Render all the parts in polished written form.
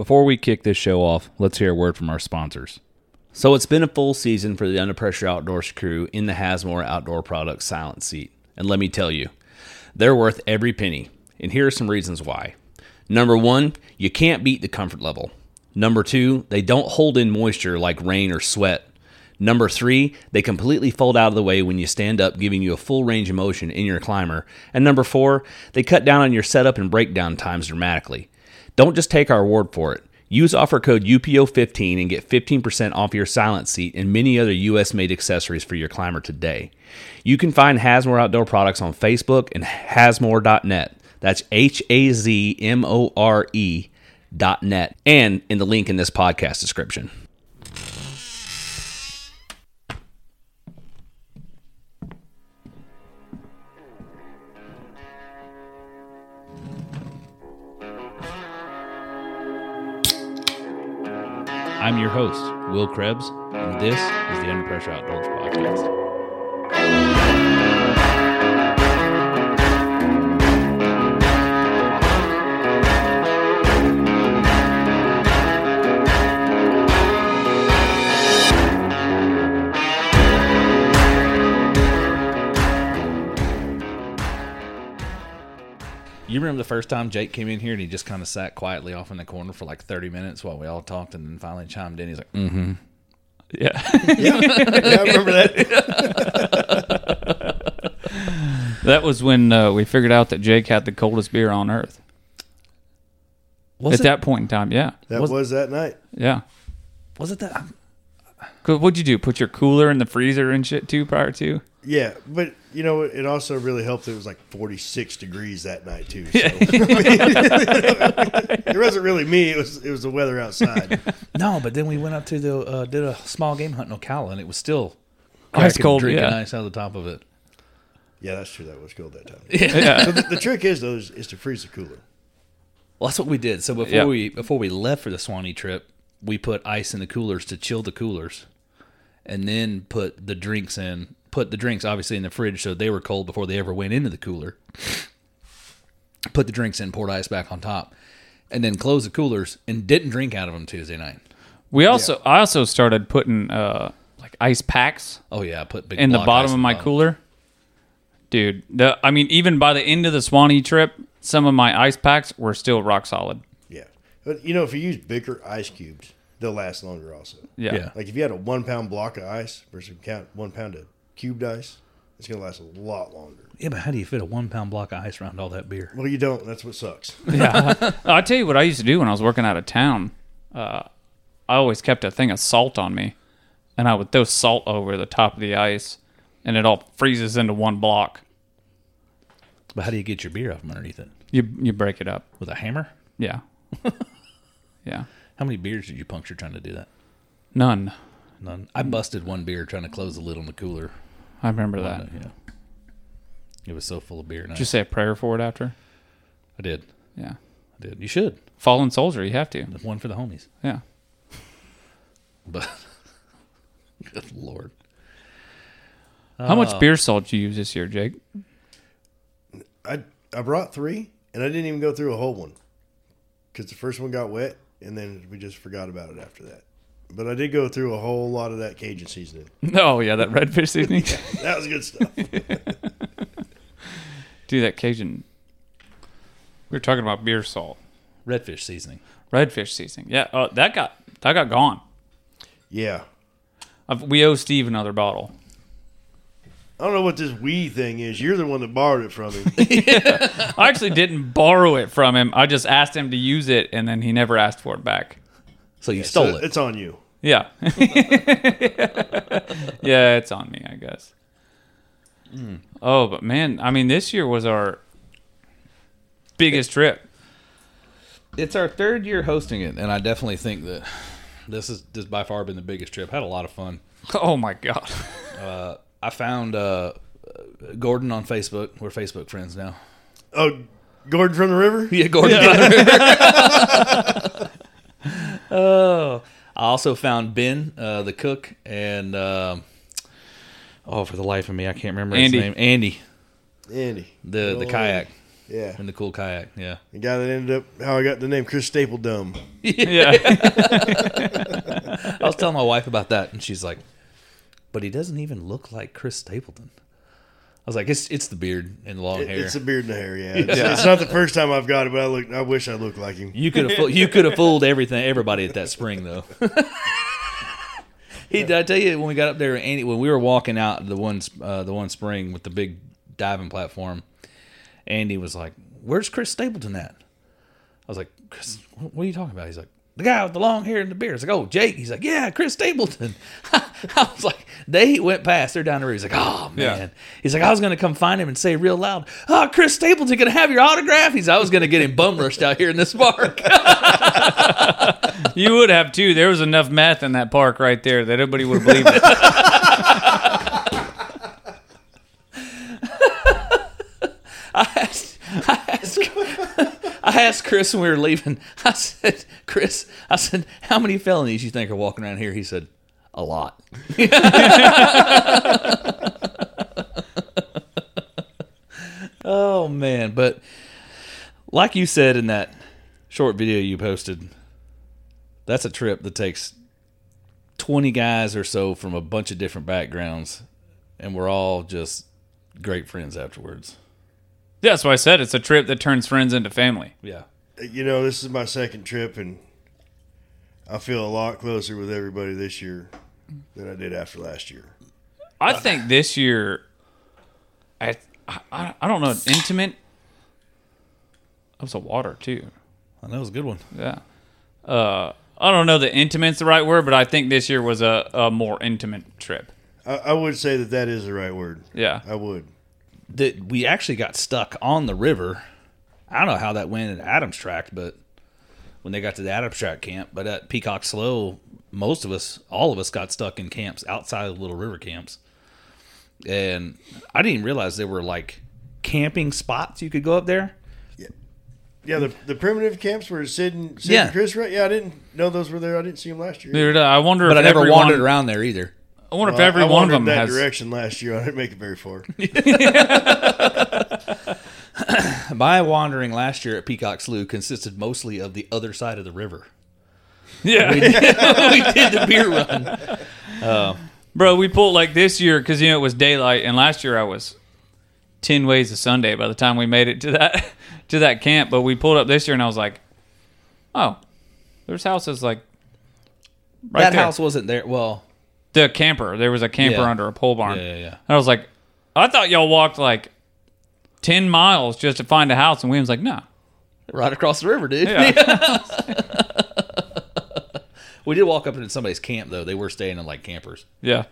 Before we kick this show off, let's hear a word from our sponsors. So it's been a full season for the Under Pressure Outdoors crew in the Hazmore Outdoor Products Silent Seat. And let me tell you, they're worth every penny. And here are some reasons why. Number one, you can't beat the comfort level. Number two, they don't hold in moisture like rain or sweat. Number three, they completely fold out of the way when you stand up, giving you a full range of motion in your climber. And number four, they cut down on your setup and breakdown times dramatically. Don't just take our word for it. Use offer code UPO15 and get 15% off your silent seat and many other U.S.-made accessories for your climber today. You can find Hazmore Outdoor Products on Facebook and hazmore.net. That's HAZMORE.net and in the link in this podcast description. I'm your host, Will Krebs, and this is the Under Pressure Outdoors podcast. You remember the first time Jake came in here and he just kind of sat quietly off in the corner for like 30 minutes while we all talked and then finally chimed in. He's like, mm-hmm. Yeah, I remember that. That was when we figured out that Jake had the coldest beer on earth. That point in time, yeah. That was that night. Yeah. Was it that? What'd you do? Put your cooler in the freezer and shit too prior to? Yeah, but you know, it also really helped that it was like 46 degrees that night too. So. It wasn't really me; it was the weather outside. No, but then we went up to did a small game hunt in Ocala, and it was still ice cold, drinking ice out of the top of it. Yeah, that's true. That was cold that time. Yeah. So the trick is though is to freeze the cooler. Well, that's what we did. So before we left for the Suwannee trip, we put ice in the coolers to chill the coolers, and then put the drinks in. Put the drinks, obviously, in the fridge so they were cold before they ever went into the cooler. Put the drinks in, poured ice back on top, and then closed the coolers and didn't drink out of them Tuesday night. I also started putting like ice packs. Oh yeah, I put big in the bottom of my cooler. Dude, even by the end of the Suwannee trip, some of my ice packs were still rock solid. Yeah, but you know, if you use bigger ice cubes, they'll last longer. Also, yeah. Like if you had a 1 pound block of ice versus 1 pound of cubed ice, it's going to last a lot longer. Yeah, but how do you fit a 1 pound block of ice around all that beer? Well, you don't. That's what sucks. Yeah. I'll tell you what I used to do when I was working out of town. I always kept a thing of salt on me, and I would throw salt over the top of the ice, and it all freezes into one block. But how do you get your beer off from underneath it? You break it up. With a hammer? Yeah. Yeah. How many beers did you puncture trying to do that? None. I busted one beer trying to close the lid on the cooler. I remember that. Yeah, it was so full of beer. Did you say a prayer for it after? I did. Yeah, I did. You should. Fallen soldier, you have to. One for the homies. Yeah. But good Lord, how much beer salt did you use this year, Jake? I brought 3, and I didn't even go through a whole one because the first one got wet, and then we just forgot about it after that. But I did go through a whole lot of that Cajun seasoning. Oh, yeah, that redfish seasoning. Yeah, that was good stuff. Dude, that Cajun. We were talking about beer salt. Redfish seasoning. Yeah, that got gone. Yeah. We owe Steve another bottle. I don't know what this we thing is. You're the one that borrowed it from him. Yeah. I actually didn't borrow it from him. I just asked him to use it, and then he never asked for it back. So you stole it. It's on you. Yeah. Yeah, it's on me, I guess. Mm. Oh, but man, I mean, this year was our biggest trip. It's our third year hosting it, and I definitely think that this has by far been the biggest trip. I had a lot of fun. Oh, my God. I found Gordon on Facebook. We're Facebook friends now. Oh, Gordon from the river? Yeah, Gordon from the river. Oh, I also found Ben, the cook, and for the life of me, I can't remember his name. Andy, the kayak. Yeah. In the cool kayak, yeah. The guy that ended up, how I got the name Chris Stapleton. Yeah. I was telling my wife about that, and she's like, but he doesn't even look like Chris Stapleton. I was like, it's the beard and long hair. It's the beard and the hair, yeah. It's not the first time I've got it, but I wish I looked like him. You could have fooled everybody at that spring, though. I tell you, when we got up there, Andy, when we were walking out the one spring with the big diving platform, Andy was like, "Where's Chris Stapleton at?" I was like, "Chris, what are you talking about?" He's like, "The guy with the long hair and the beard." It's like, "Oh, Jake." He's like, "Yeah, Chris Stapleton." I was like, they went past. They're down the river. He's like, "Oh, man." Yeah. He's like, "I was going to come find him and say real loud, 'Oh, Chris Stapleton, can I have your autograph?'" He's like, "I was going to get him bum rushed out here in this park." You would have, too. There was enough meth in that park right there that everybody would believe it. I asked Chris when we were leaving, I said, "Chris," I said, "how many felonies you think are walking around here?" He said, "A lot." Oh, man. But like you said in that short video you posted, that's a trip that takes 20 guys or so from a bunch of different backgrounds, and we're all just great friends afterwards. Yeah, that's why I said it's a trip that turns friends into family. Yeah. You know, this is my second trip, and I feel a lot closer with everybody this year than I did after last year. I think this year, I don't know, intimate. That was a water, too. That was a good one. Yeah. I don't know that intimate's the right word, but I think this year was a more intimate trip. I would say that is the right word. Yeah. I would. That we actually got stuck on the river. I don't know how that went at Adam's Track, but when they got to the Adam's Track camp, but at Peacock Slough, most of us, all of us got stuck in camps outside of little river camps. And I didn't even realize there were like camping spots you could go up there. Yeah. Yeah. The primitive camps were Sid and Chris, right? Yeah. I didn't know those were there. I didn't see them last year. Dude, I wonder but if I never wandered around there either. I wonder if every one of them has... I wandered that direction last year. I didn't make it very far. My wandering last year at Peacock Slough consisted mostly of the other side of the river. Yeah. We did the beer run. Bro, we pulled like this year because, you know, it was daylight, and last year I was 10 ways to Sunday by the time we made it to that camp. But we pulled up this year, and I was like, oh, there's houses like right there. That house wasn't there. Well... The camper. There was a camper under a pole barn. Yeah. And I was like, I thought y'all walked like 10 miles just to find a house. And William's like, no. Right across the river, dude. Yeah. We did walk up into somebody's camp, though. They were staying in like campers. Yeah.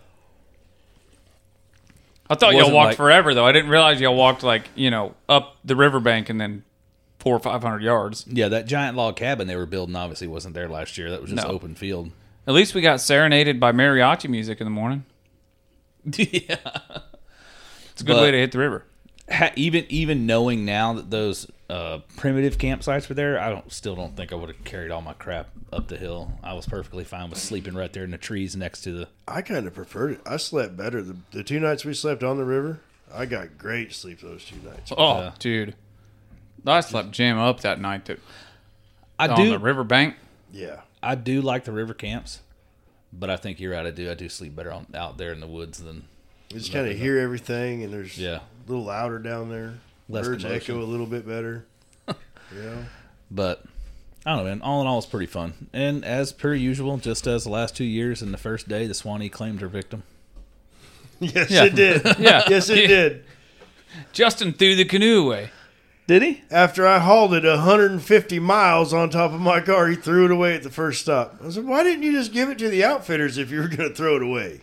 I thought y'all walked like, forever, though. I didn't realize y'all walked like, you know, up the riverbank and then 400 or 500 yards. Yeah, that giant log cabin they were building obviously wasn't there last year. That was just open field. At least we got serenaded by mariachi music in the morning. Yeah. It's a good way to hit the river. Even knowing now that those primitive campsites were there, I still don't think I would have carried all my crap up the hill. I was perfectly fine with sleeping right there in the trees next to the... I kind of preferred it. I slept better. The two nights we slept on the river, I got great sleep those two nights. Oh, yeah. Dude. I slept jam up that night on the riverbank. Yeah. I do like the river camps, but I think you're right. I do sleep better out there in the woods than... You just kind of hear everything, and there's a little louder down there. Birds echo a little bit better. Yeah. But, I don't know, man. All in all, it's pretty fun. And as per usual, just as the last 2 years and the first day, the Suwannee claimed her victim. Yes, it did. Yeah. Yes, it did. Justin threw the canoe away. Did he? After I hauled it 150 miles on top of my car, he threw it away at the first stop. I said, why didn't you just give it to the outfitters if you were going to throw it away?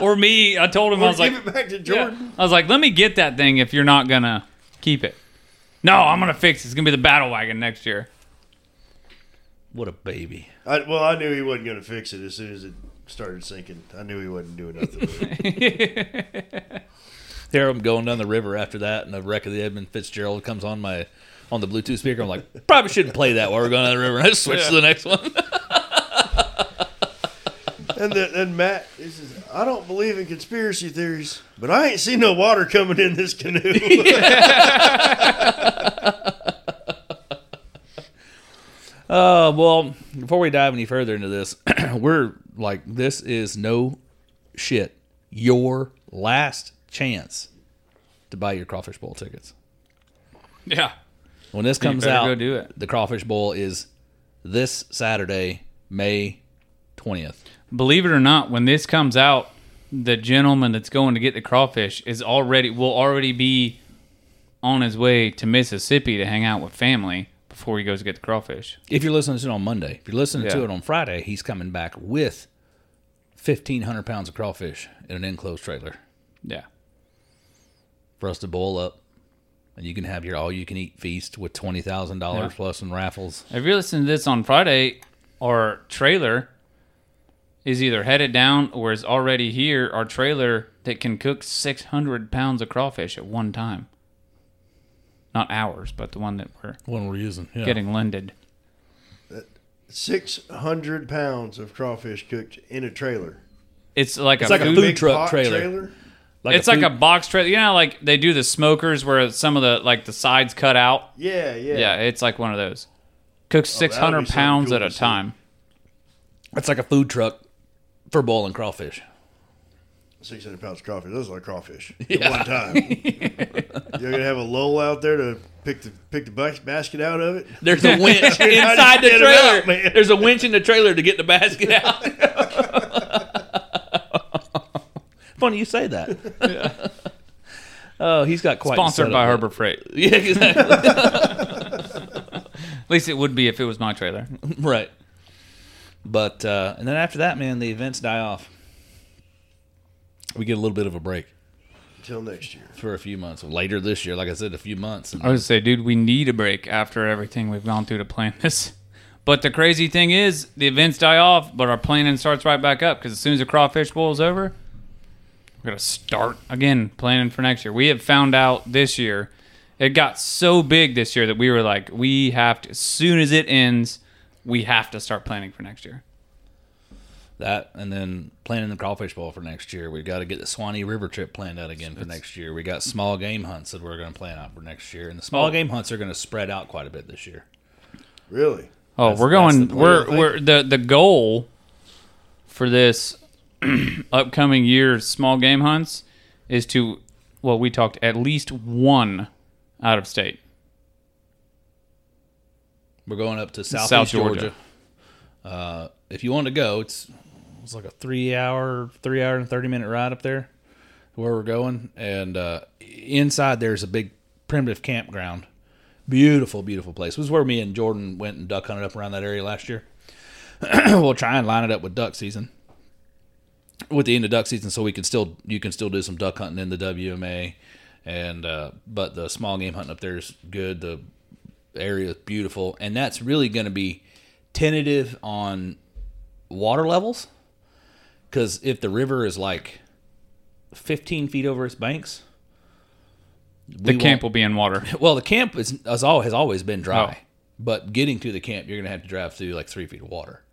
Or me. I told him, I was like... give it back to Jordan. Yeah. I was like, let me get that thing if you're not going to keep it. No, I'm going to fix it. It's going to be the battle wagon next year. What a baby. I knew he wasn't going to fix it as soon as it started sinking. I knew he wasn't doing nothing with it. Hear them going down the river after that, and the wreck of the Edmund Fitzgerald comes on the Bluetooth speaker. I'm like, probably shouldn't play that while we're going down the river. I just switch to the next one. And Matt, I don't believe in conspiracy theories, but I ain't seen no water coming in this canoe. Well, before we dive any further into this, we're like, this is no shit. Your last chance to buy your Crawfish Bowl tickets. Yeah. When this comes out, go do it. The Crawfish Bowl is this Saturday, May 20th. Believe it or not, when this comes out, the gentleman that's going to get the crawfish will already be on his way to Mississippi to hang out with family before he goes to get the crawfish. If you're listening to it on Monday. If you're listening to it on Friday, he's coming back with 1,500 pounds of crawfish in an enclosed trailer. Yeah. For us to boil up. And you can have your all-you-can-eat feast with $20,000 plus in raffles. If you're listening to this on Friday, our trailer is either headed down or is already here. Our trailer that can cook 600 pounds of crawfish at one time. Not ours, but the one that we're using, getting lended. 600 pounds of crawfish cooked in a trailer. It's like a food truck trailer. Like a box trailer. You know, like they do the smokers where some of the sides cut out. Yeah, yeah. Yeah, it's like one of those. Cooks 600 pounds at a time. It's like a food truck for boiling crawfish. 600 pounds of crawfish. Those are like crawfish at one time. You're gonna have a lull out there to pick the basket out of it. There's a winch inside the trailer. There's a winch in the trailer to get the basket out. Funny you say that. Yeah. Oh, he's got quite sponsored by Harbor Freight. Yeah, exactly. At least it would be if it was my trailer, right? But and then after that, man, the events die off. We get a little bit of a break until next year for a few months. Later this year, like I said, a few months. I was gonna say, dude, we need a break after everything we've gone through to plan this. But the crazy thing is, the events die off, but our planning starts right back up because as soon as the crawfish boil is over, we're gonna start again planning for next year. We have found out this year, it got so big this year that we were like, we have to. As soon as it ends, we have to start planning for next year. That, and then planning the crawfish bowl for next year. We've got to get the Suwannee River trip planned out again for next year. We got small game hunts that we're going to plan out for next year. And the small game hunts are going to spread out quite a bit this year. Really? Oh, the goal for this upcoming year's small game hunts is to, well, we talked at least one out of state. We're going up to South Georgia. If you want to go, it's like a 3 hour and 30 minute ride up there where we're going. And inside there's a big primitive campground. Beautiful, beautiful place. It was where me and Jordan went and duck hunted up around that area last year. We'll try and line it up with duck season. With the end of duck season, so you can still do some duck hunting in the WMA. And but the small game hunting up there is good. The area is beautiful, and that's really going to be tentative on water levels, because if the river is like 15 feet over its banks, the camp will be in water. Well, the camp has always been dry, but getting to the camp, you're going to have to drive through like 3 feet of water.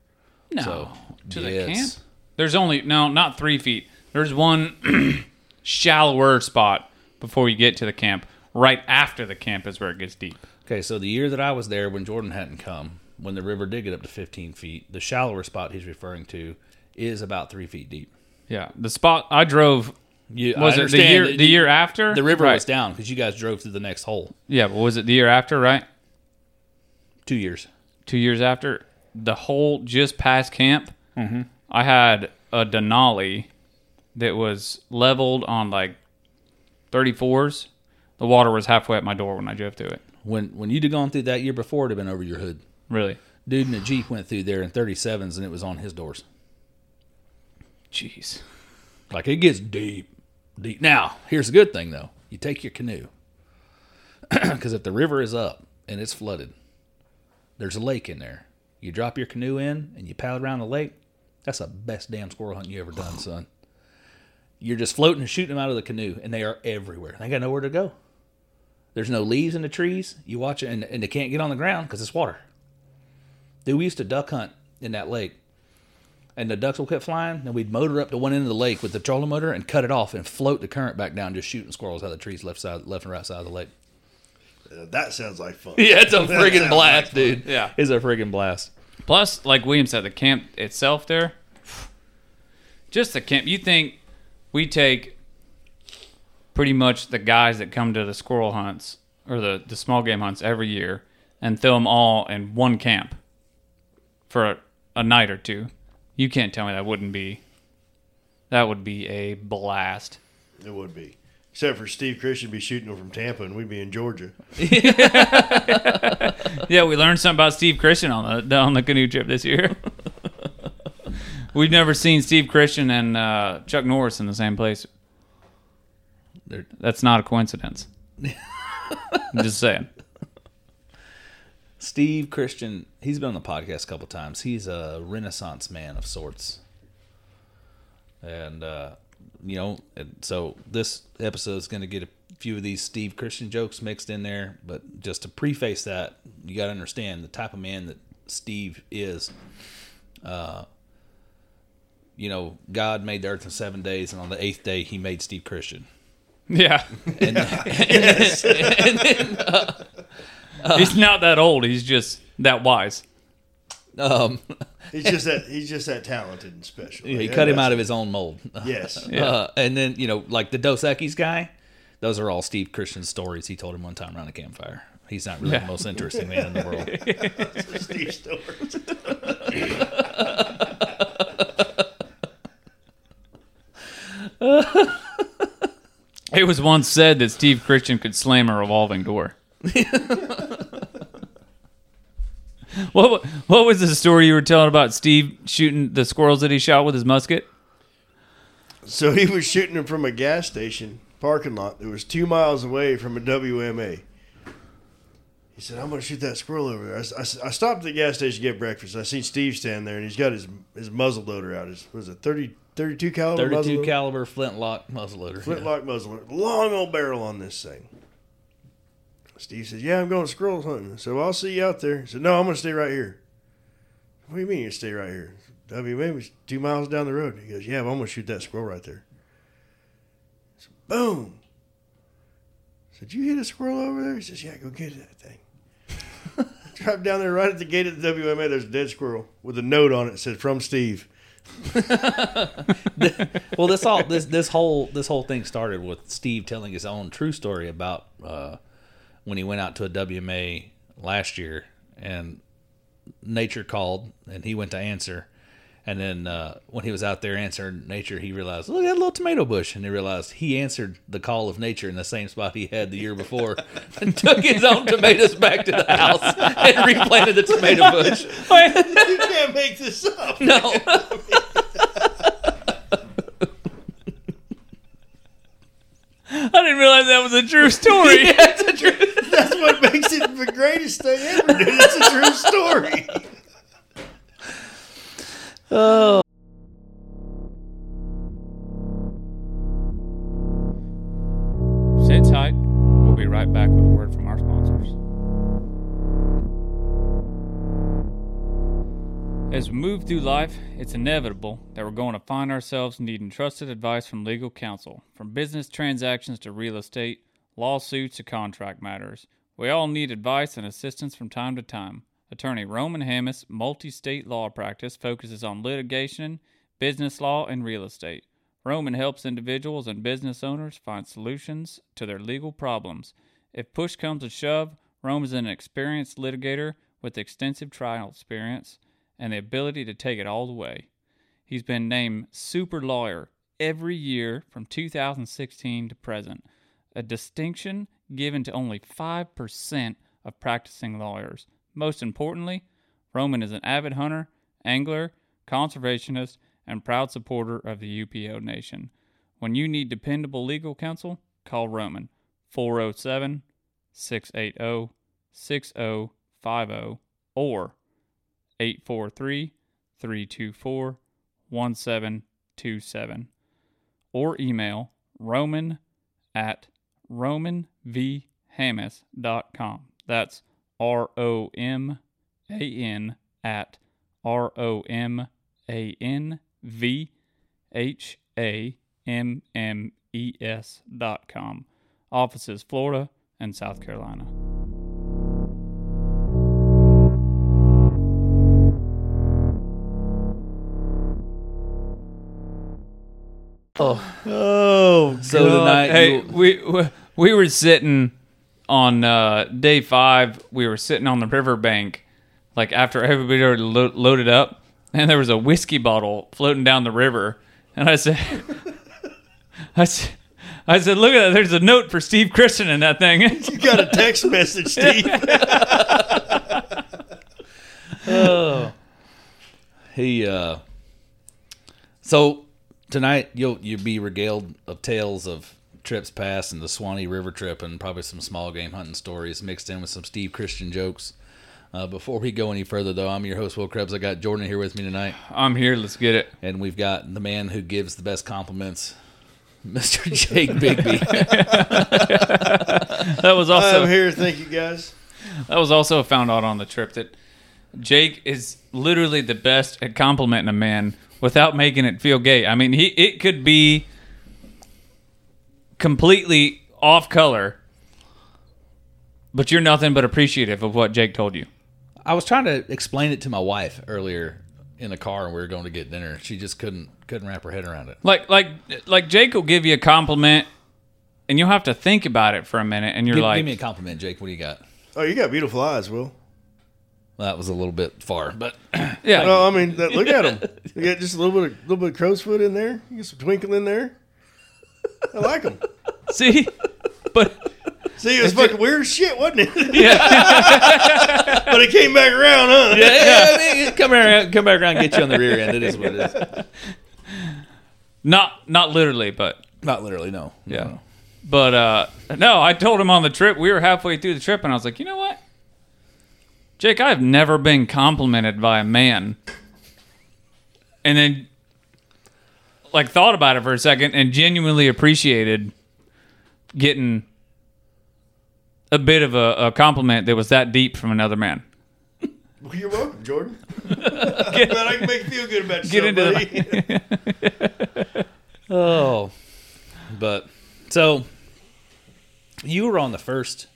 No, so, the camp? There's not 3 feet. There's one shallower spot before you get to the camp. Right after the camp is where it gets deep. Okay, so the year that I was there, when Jordan hadn't come, when the river did get up to 15 feet, the shallower spot he's referring to is about 3 feet deep. Yeah, the spot I drove, was it the year after? The river was down because you guys drove through the next hole. Yeah, but was it the year after, right? 2 years. 2 years after, the hole just past camp, mm-hmm. I had a Denali that was leveled on like 34s. The water was halfway up my door when I drove through it. When you'd have gone through that year before, it would have been over your hood. Really? Dude in a Jeep went through there in 37s, and it was on his doors. Jeez. Like, it gets deep. Deep. Now, here's the good thing, though. You take your canoe. Because if the river is up and it's flooded, there's a lake in there. You drop your canoe in, and you paddle around the lake. That's the best damn squirrel hunting you ever done, son. You're just floating and shooting them out of the canoe, and they are everywhere. They got nowhere to go. There's no leaves in the trees. You watch it, and they can't get on the ground because it's water. Dude, we used to duck hunt in that lake. and the ducks will quit flying, then we'd motor up to one end of the lake with the trolling motor and cut it off and float the current back down, just shooting squirrels out of the trees left and right side of the lake. That sounds like fun. Yeah, it's a friggin' blast, like dude. Yeah. It's a friggin' blast. Plus, like William said, the camp itself there, just the camp. You think we take pretty much the guys that come to the squirrel hunts or the small game hunts every year and throw them all in one camp for a night or two. You can't tell me that wouldn't be. That would be a blast. It would be. Except for Steve Christian would be shooting them from Tampa and we'd be in Georgia. Yeah, we learned something about Steve Christian on the canoe trip this year. We've never seen Steve Christian and Chuck Norris in the same place. That's not a coincidence. I'm just saying. Steve Christian, he's been on the podcast a couple times. He's a Renaissance man of sorts. And... so this episode is going to get a few of these Steve Christian jokes mixed in there, but just to preface that, you got to understand the type of man that Steve is. God made the earth in 7 days, and on the eighth day, he made Steve Christian. Yeah. And then he's not that old. He's just that wise. He's just that talented and special. Yeah, cut him out of his own mold. Yes. Yeah. And then, like the Dos Equis guy, those are all Steve Christian stories he told him one time around a campfire. He's not really the most interesting man in the world. Those are Steve stories. It was once said that Steve Christian could slam a revolving door. What was the story you were telling about Steve shooting the squirrels that he shot with his musket? So he was shooting them from a gas station parking lot that was 2 miles away from a WMA. He said, "I'm going to shoot that squirrel over there." I stopped at the gas station to get breakfast. I seen Steve stand there, and he's got his muzzle loader out. Was it 32 caliber? 32 caliber flintlock muzzle loader. Flintlock muzzle loader. Long old barrel on this thing. Steve says, "Yeah, I'm going squirrel hunting." So I'll see you out there. He said, "No, I'm going to stay right here." "What do you mean you stay right here?" "WMA was 2 miles down the road." He goes, "Yeah, but I'm going to shoot that squirrel right there." I said, "Boom." I said, "You hit a squirrel over there?" He says, "Yeah, go get that thing." Drive down there right at the gate of the WMA. There's a dead squirrel with a note on it that said, "From Steve." Well, this whole thing started with Steve telling his own true story about when he went out to a WMA last year and nature called and he went to answer. And then when he was out there answering nature, he realized, look at that little tomato bush. And he realized he answered the call of nature in the same spot he had the year before and took his own tomatoes back to the house and replanted the tomato bush. You can't make this up. No. I didn't realize that was a true story. Yeah, it's a true. That's what makes it the greatest thing ever, dude. It's a true story. Oh. Sit tight. We'll be right back with a word from our sponsors. As we move through life, it's inevitable that we're going to find ourselves needing trusted advice from legal counsel. From business transactions to real estate, lawsuits to contract matters, we all need advice and assistance from time to time. Attorney Roman Hammis multi-state law practice focuses on litigation, business law, and real estate. Roman helps individuals and business owners find solutions to their legal problems. If push comes to shove, Roman is an experienced litigator with extensive trial experience and the ability to take it all the way. He's been named Super Lawyer every year from 2016 to present, a distinction given to only 5% of practicing lawyers. Most importantly, Roman is an avid hunter, angler, conservationist, and proud supporter of the UPO Nation. When you need dependable legal counsel, call Roman, 407-680-6050, or 843-324-1727, or email roman@romanvhammis.com. That's ROMAN@ROMAN NVHAMMES.com. Offices Florida and South Carolina. Oh, so God. We were sitting on day 5. We were sitting on the riverbank, like after everybody already loaded up, and there was a whiskey bottle floating down the river. And I said, I said, look at that. There's a note for Steve Christian in that thing. You got a text message, Steve. Oh, he. So tonight you'll be regaled of tales of trips past and the Suwannee River trip and probably some small game hunting stories mixed in with some Steve Christian jokes. Before we go any further, though, I'm your host, Will Krebs. I got Jordan here with me tonight. I'm here. Let's get it. And we've got the man who gives the best compliments, Mr. Jake Bigby. That was also. I'm here. Thank you, guys. That was also found out on the trip that Jake is literally the best at complimenting a man without making it feel gay. I mean, it could be completely off color, but you're nothing but appreciative of what Jake told you. I was trying to explain it to my wife earlier in the car, and we were going to get dinner. She just couldn't wrap her head around it. Like Jake will give you a compliment, and you'll have to think about it for a minute, and you're like... Give me a compliment, Jake. What do you got? Oh, you got beautiful eyes, Will. Well, that was a little bit far, but... Yeah. No, I mean, look at him. You got just a little bit of crow's foot in there. You got some twinkle in there. I like him. See? But... See, it was fucking weird shit, wasn't it? Yeah. But it came back around, huh? Yeah. I mean, come back around and get you on the rear end. It is what it is. Not literally, but... Not literally, no. Yeah. No. But, no, I told him on the trip, we were halfway through the trip, and I was like, you know what? Jake, I've never been complimented by a man. And then, like, thought about it for a second and genuinely appreciated getting... a bit of a compliment that was that deep from another man. Well, you're welcome, Jordan. Glad I can make you feel good about yourself. Oh. But, so, you were on the first...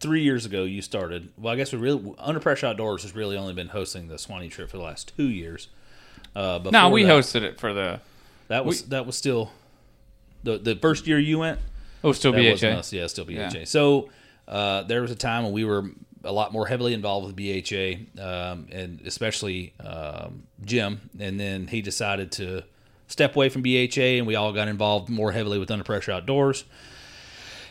3 years ago, you started... Well, I guess we really... Under Pressure Outdoors has really only been hosting the Suwannee trip for the last 2 years. No, we hosted it for the... That was still... The first year you went... Oh, still BHA. Yeah, still BHA. Yeah. So there was a time when we were a lot more heavily involved with BHA, and especially Jim. And then he decided to step away from BHA, and we all got involved more heavily with Under Pressure Outdoors.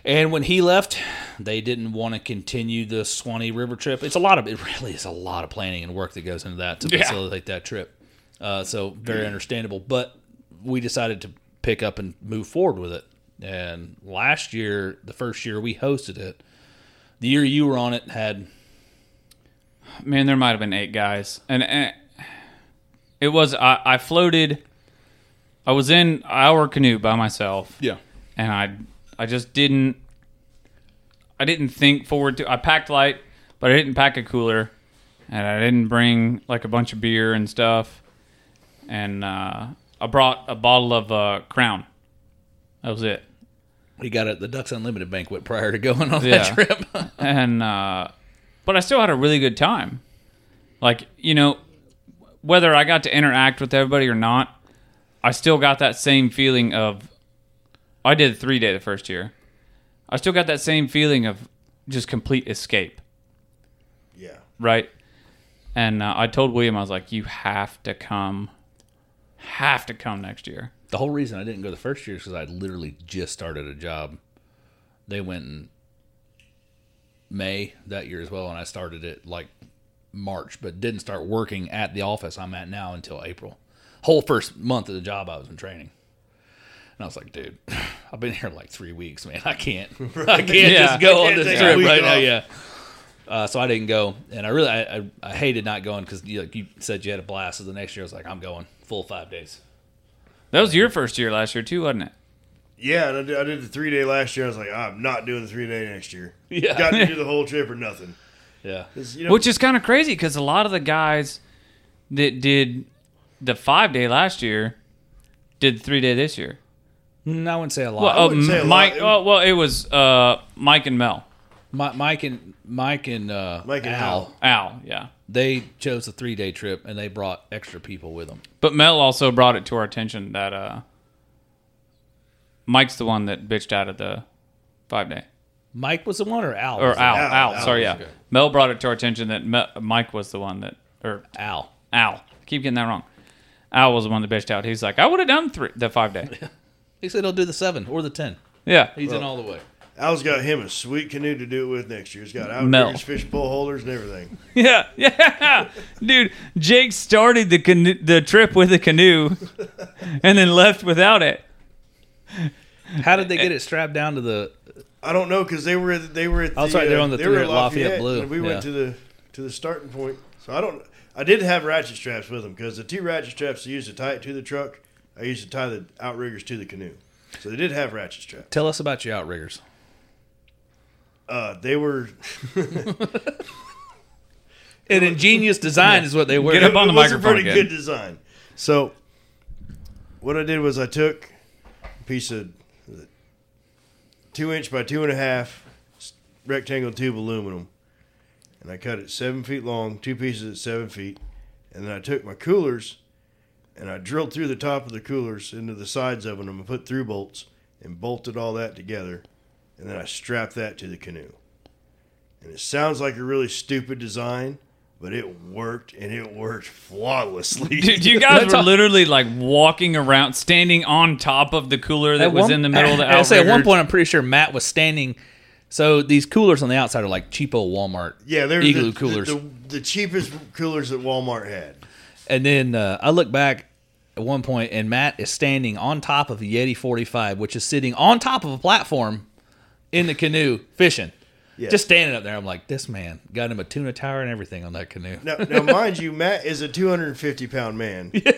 And when he left, they didn't want to continue the Suwannee River trip. It really is a lot of planning and work that goes into that to facilitate that trip. So very understandable. But we decided to pick up and move forward with it. And last year, the first year we hosted it, the year you were on it had... Man, there might have been 8 guys. And it was... I floated... I was in our canoe by myself. Yeah. And I just didn't... I didn't think forward to... I packed light, but I didn't pack a cooler. And I didn't bring, like, a bunch of beer and stuff. And I brought a bottle of Crown. That was it. We got at the Ducks Unlimited banquet prior to going on that trip. And but I still had a really good time. Like, you know, whether I got to interact with everybody or not, I still got that same feeling of... I did 3-day the first year. I still got that same feeling of just complete escape. Yeah. Right? And I told William, I was like, you have to come. Have to come next year. The whole reason I didn't go the first year is because I literally just started a job. They went in May that year as well, and I started it like March, but didn't start working at the office I'm at now until April. Whole first month of the job I was in training. And I was like, dude, I've been here like 3 weeks, man. I can't just go on this trip right now. Yeah. So I didn't go, and I hated not going because like you said, you had a blast. So the next year I was like, I'm going full 5 days. That was your first year last year, too, wasn't it? Yeah, and I did the 3-day last year. I was like, I'm not doing the 3-day next year. Yeah. Got to do the whole trip or nothing. Yeah. You know, which is kind of crazy because a lot of the guys that did the 5-day last year did the 3-day this year. I wouldn't say a lot. Well, it was Mike and Mel. Mike and Al. Al, yeah. They chose the 3-day trip, and they brought extra people with them. But Mel also brought it to our attention that Mike's the one that bitched out of the 5-day. Mike was the one, or Al? Or Al. Sorry, yeah. Okay. Mel brought it to our attention that Mike was the one that, or Al. I keep getting that wrong. Al was the one that bitched out. He's like, I would have done the 5-day. He said he'll do the 7 or the 10. Yeah, he's in all the way. Al's got him a sweet canoe to do it with next year. He's got outriggers, fish pole holders, and everything. Yeah. Dude, Jake started the trip with a canoe and then left without it. How did they get it strapped down to the... I don't know, because they were at the... That's right, they were on the 3 at Lafayette Blue. And we went to the starting point. So I did have ratchet straps with them, because the 2 ratchet straps I used to tie it to the truck, I used to tie the outriggers to the canoe. So they did have ratchet straps. Tell us about your outriggers. They were... An ingenious design is what they were. Get up on the microphone again. It was a pretty good design. So what I did was I took a piece of 2-inch by 2.5 rectangle tube aluminum, and I cut it 7 feet long, 2 pieces at 7 feet, and then I took my coolers and I drilled through the top of the coolers into the sides of them and put through bolts and bolted all that together. And then I strapped that to the canoe. And it sounds like a really stupid design, but it worked, and it worked flawlessly. Dude, you guys were literally like walking around, standing on top of the cooler that was in the middle of the outrigger. I say at one point, I'm pretty sure Matt was standing. So these coolers on the outside are like cheapo Walmart. Yeah, they're Igloo coolers. The cheapest coolers that Walmart had. And then I look back at one point, and Matt is standing on top of a Yeti 45, which is sitting on top of a platform in the canoe fishing. Yeah. Just standing up there. I'm like, this man got him a tuna tower and everything on that canoe. Now mind you, Matt is a 250-pound man. Yeah.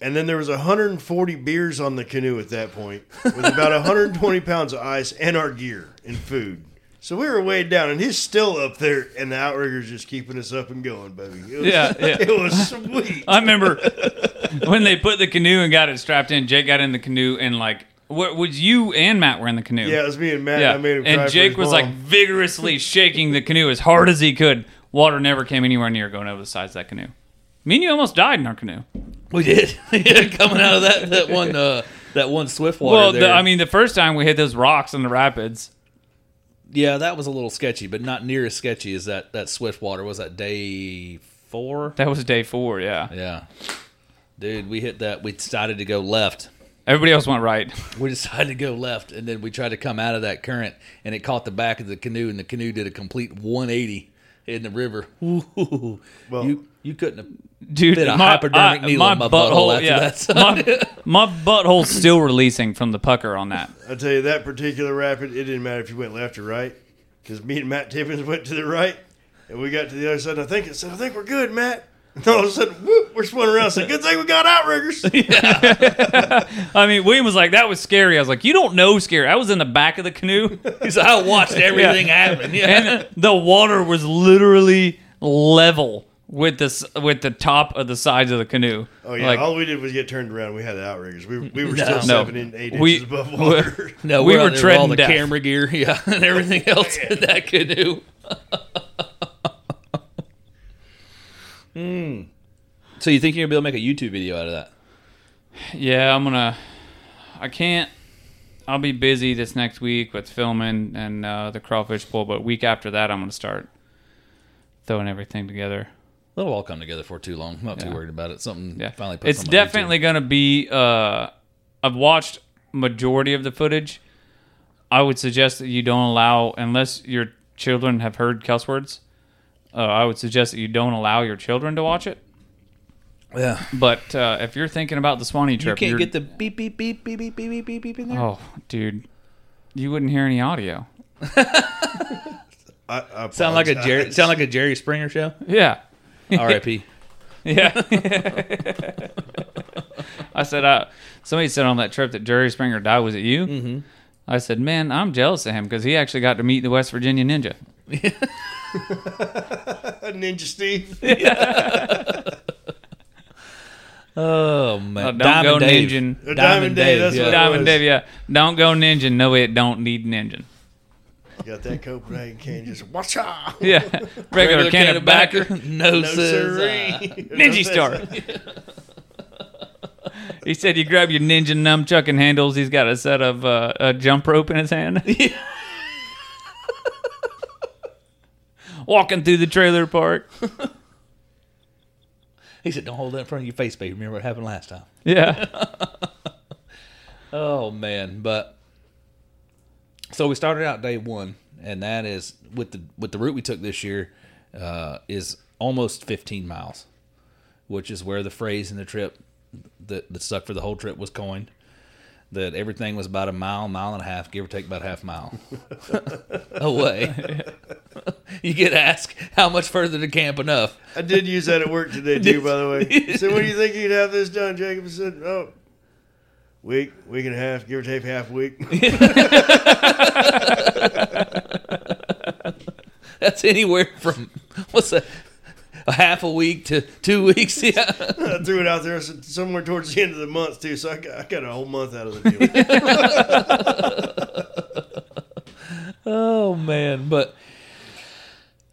And then there was 140 beers on the canoe at that point, with about 120 pounds of ice and our gear and food. So we were weighed down, and he's still up there, and the outrigger's just keeping us up and going, baby. It was sweet. I remember when they put the canoe and got it strapped in, Jake got in the canoe, and like, what was you and Matt were in the canoe? Yeah, it was me and Matt. Yeah. I made him cry. And Jake was like vigorously shaking the canoe as hard as he could. Water never came anywhere near going over the sides of that canoe. Me and you almost died in our canoe. We did. Yeah, coming out of that one swift water. Well, there. The first time we hit those rocks in the rapids. Yeah, that was a little sketchy, but not near as sketchy as that swift water. Was that day 4? That was day 4, yeah. Yeah. Dude, we hit that. We decided to go left. Everybody else went right. We decided to go left, and then we tried to come out of that current, and it caught the back of the canoe, and the canoe did a complete 180 in the river. Ooh, well, you couldn't have fit a hypodermic needle in my butthole after that. Sunday. My butthole's still releasing from the pucker on that. I tell you, that particular rapid, it didn't matter if you went left or right, because me and Matt Tippins went to the right, and we got to the other side, and I think we're good, Matt. And all of a sudden, whoop, we're spinning around. So good thing we got outriggers. Yeah. William was like, that was scary. I was like, you don't know scary. I was in the back of the canoe. He's like, I watched everything happen. Yeah. And the water was literally level with the top of the sides of the canoe. Oh, yeah. Like, all we did was get turned around. We had the outriggers. We were still 7 and 8 inches above water. We were treading all the camera gear and everything else in that canoe. So you think you're going to be able to make a YouTube video out of that? Yeah, I can't. I'll be busy this next week with filming and the crawfish bowl, but week after that I'm going to start throwing everything together. It'll all come together for too long. I'm not too worried about it. Something finally puts on my YouTube. It's definitely going to be... I've watched majority of the footage. I would suggest that you don't allow... Unless your children have heard cuss words... I would suggest that you don't allow your children to watch it. Yeah. But if you're thinking about the Suwannee trip... You can't get the beep, beep, beep, beep, beep, beep, beep, beep in there? Oh, dude. You wouldn't hear any audio. I sound like a Jerry Springer show? Yeah. R.I.P. Yeah. I said, somebody said on that trip that Jerry Springer died. Was it you? Mm-hmm. I said, man, I'm jealous of him because he actually got to meet the West Virginia Ninja. Yeah. Ninja Steve. Yeah. Oh, man. Don't Diamond go ninjin. Diamond Dave, that's what Diamond Dave, yeah. Don't go ninjin. No, it don't need ninjin. Got that Copenhagen can, just watch out. Yeah. Regular can of backer. No, siree. Ninja star. He said you grab your ninja nunchuck and handles. He's got a set of a jump rope in his hand. Yeah. Walking through the trailer park. He said, don't hold that in front of your face, baby. Remember what happened last time. Yeah. Oh, man. But so we started out day one, and that is with the route we took this year is almost 15 miles, which is where the phrase in the trip that stuck for the whole trip was coined, that everything was about a mile, mile and a half, give or take about a half mile away. You get asked how much further to camp enough. I did use that at work today, too, by the way. So when do you think you'd have this done, Jacob? I said, oh, week and a half, give or take half a week. That's anywhere from, what's that? A half a week to 2 weeks, yeah. I threw it out there somewhere towards the end of the month, too, so I got a whole month out of the deal. Oh, man. But,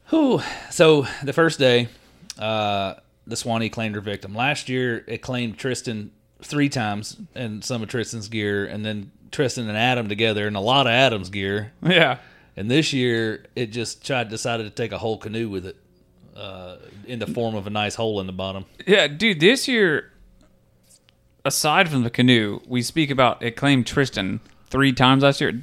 whew. So, the first day, the Suwannee claimed her victim. Last year, it claimed Tristan 3 times and some of Tristan's gear, and then Tristan and Adam together and a lot of Adam's gear. Yeah. And this year, it just decided to take a whole canoe with it. In the form of a nice hole in the bottom. Yeah, dude, this year, aside from the canoe, we speak about it claimed Tristan 3 times last year.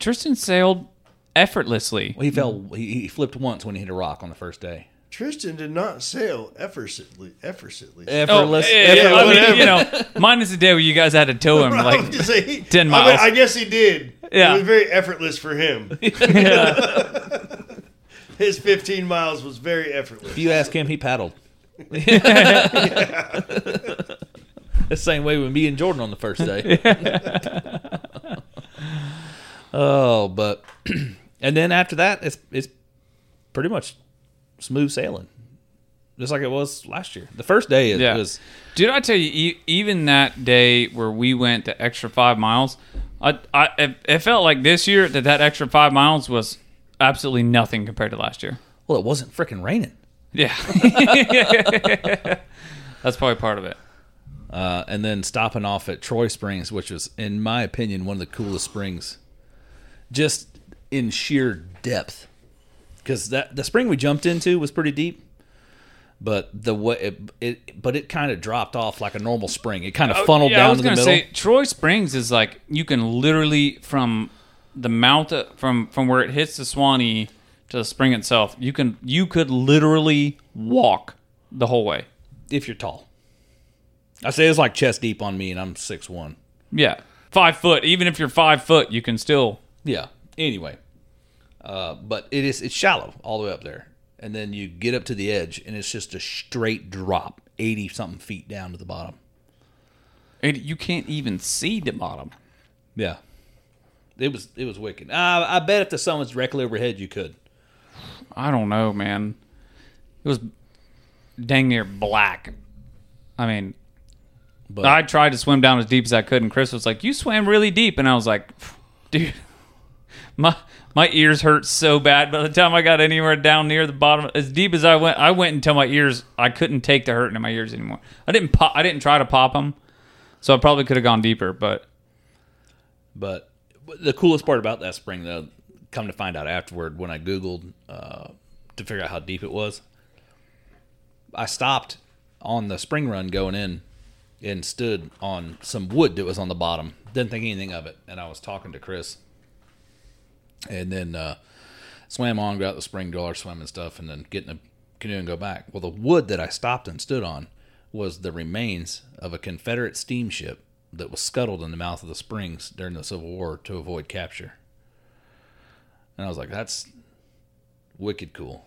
Tristan sailed effortlessly. Well, he flipped once when he hit a rock on the first day. Tristan did not sail effortlessly. Effortless. I mean, you know, mine is the day where you guys had to tow him like 10 miles. I guess he did. Yeah. It was very effortless for him. Yeah. His 15 miles was very effortless. If you ask him, he paddled. Yeah. The same way with me and Jordan on the first day. Yeah. Oh, but... And then after that, it's pretty much smooth sailing. Just like it was last year. The first day was... Dude, I tell you, even that day where we went the extra 5 miles, it felt like this year that extra 5 miles was... absolutely nothing compared to last year. Well, it wasn't freaking raining. Yeah. That's probably part of it. And then stopping off at Troy Springs, which was, in my opinion, one of the coolest springs. Just in sheer depth. Because the spring we jumped into was pretty deep. But the way it kind of dropped off like a normal spring. It kind of funneled down to the middle. I was going to say, Troy Springs is like, you can literally from... the mount from where it hits the Suwannee to the spring itself, you could literally walk the whole way if you're tall. I say it's like chest deep on me, and I'm 6'1". Yeah, 5 foot. Even if you're 5 foot, you can still. Yeah. Anyway, but it's shallow all the way up there, and then you get up to the edge, and it's just a straight drop, 80-something feet down to the bottom. And you can't even see the bottom. Yeah. It was wicked. I bet if the sun was directly overhead, you could. I don't know, man. It was dang near black. I mean, but I tried to swim down as deep as I could, and Chris was like, "You swam really deep," and I was like, "Dude, my ears hurt so bad." By the time I got anywhere down near the bottom, as deep as I went until my ears. I couldn't take the hurting in my ears anymore. I didn't try to pop them, so I probably could have gone deeper, but. The coolest part about that spring, though, come to find out afterward, when I Googled to figure out how deep it was, I stopped on the spring run going in and stood on some wood that was on the bottom. Didn't think anything of it. And I was talking to Chris. And then swam on, got out the spring, dollar swim and stuff, and then get in a canoe and go back. Well, the wood that I stopped and stood on was the remains of a Confederate steamship that was scuttled in the mouth of the springs during the Civil War to avoid capture. And I was like, that's wicked cool.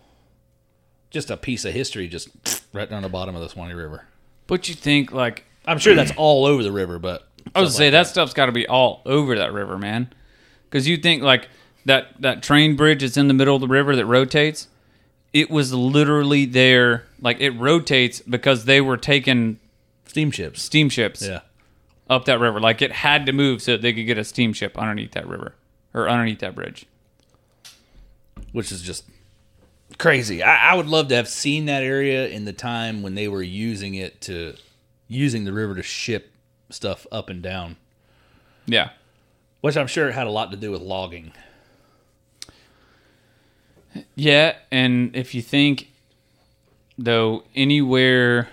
Just a piece of history just right down the bottom of the Suwannee River. But you think, like... I'm sure that's all over the river, but... I was going to say, that stuff's got to be all over that river, man. Because you think, like, that train bridge that's in the middle of the river that rotates, it was literally there. Like, it rotates because they were taking steamships yeah, up that river. Like, it had to move so that they could get a steamship underneath that river or underneath that bridge. Which is just crazy. I would love to have seen that area in the time when they were using the river to ship stuff up and down. Yeah. Which I'm sure it had a lot to do with logging. Yeah, and if you think, though, anywhere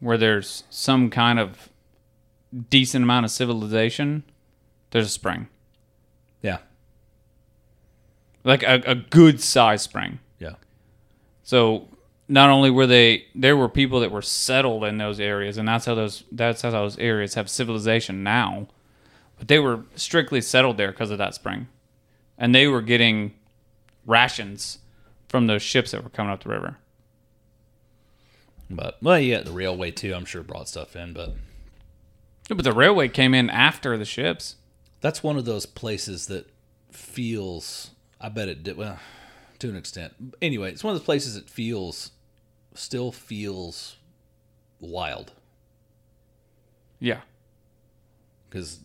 where there's some kind of decent amount of civilization, there's a spring. Yeah. Like a good-sized spring. Yeah. So not only were there were people that were settled in those areas, and that's how those areas have civilization now, but they were strictly settled there because of that spring. And they were getting rations from those ships that were coming up the river. But, well, yeah, the railway, too, I'm sure brought stuff in, but... Yeah, but the railway came in after the ships. That's one of those places that feels... I bet it did, well, to an extent. Anyway, it's one of those places that still feels wild. Yeah. Because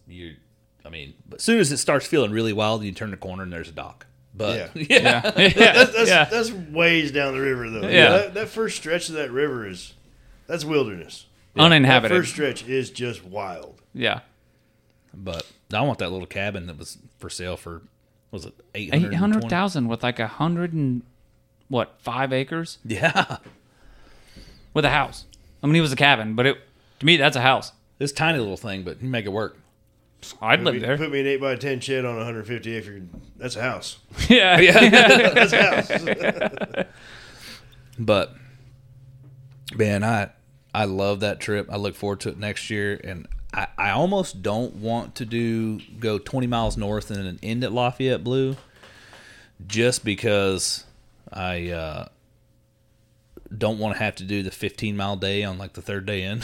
as soon as it starts feeling really wild, you turn the corner and there's a dock. But That's ways down the river, though. Yeah. That first stretch of that river that's wilderness. Yeah. Uninhabited. That first stretch is just wild. Yeah. But I want that little cabin that was for sale for... Was it 800,000 with like 5 acres? Yeah, with a house. I mean, it was a cabin, but to me that's a house. This tiny little thing, but you make it work. I'd live there. Put me an 8x10 shed on 150 acres. That's a house. Yeah. That's a house. But man, I love that trip. I look forward to it next year, and I almost don't want to go 20 miles north and then end at Lafayette Blue, just because I don't want to have to do the 15-mile day on like the third day in.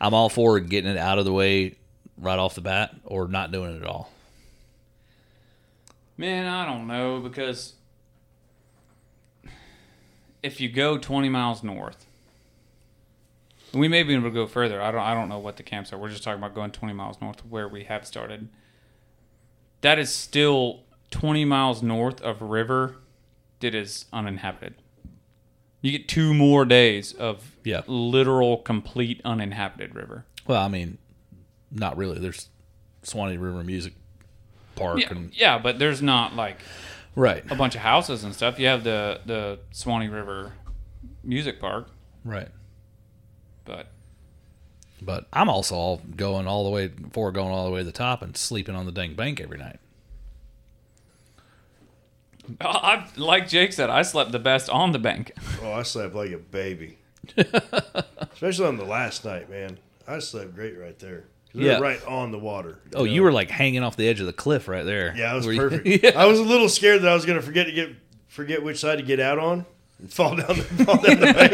I'm all for getting it out of the way right off the bat or not doing it at all. Man, I don't know, because if you go 20 miles north, we may be able to go further. I don't know what the camps are. We're just talking about going 20 miles north of where we have started. That is still 20 miles north of a river that is uninhabited. You get 2 more days of literal, complete uninhabited river. Well, I mean, not really. There's Suwannee River Music Park. Yeah, but there's not like a bunch of houses and stuff. You have the Suwannee River Music Park. Right. But I'm also going all the way to the top and sleeping on the dang bank every night. Like Jake said, I slept the best on the bank. Oh, I slept like a baby. Especially on the last night, man. I slept great right there. We were right on the water. Oh, you were like hanging off the edge of the cliff right there. Yeah, that was perfect. I was a little scared that I was going to forget which side to get out on. Fall down the bank.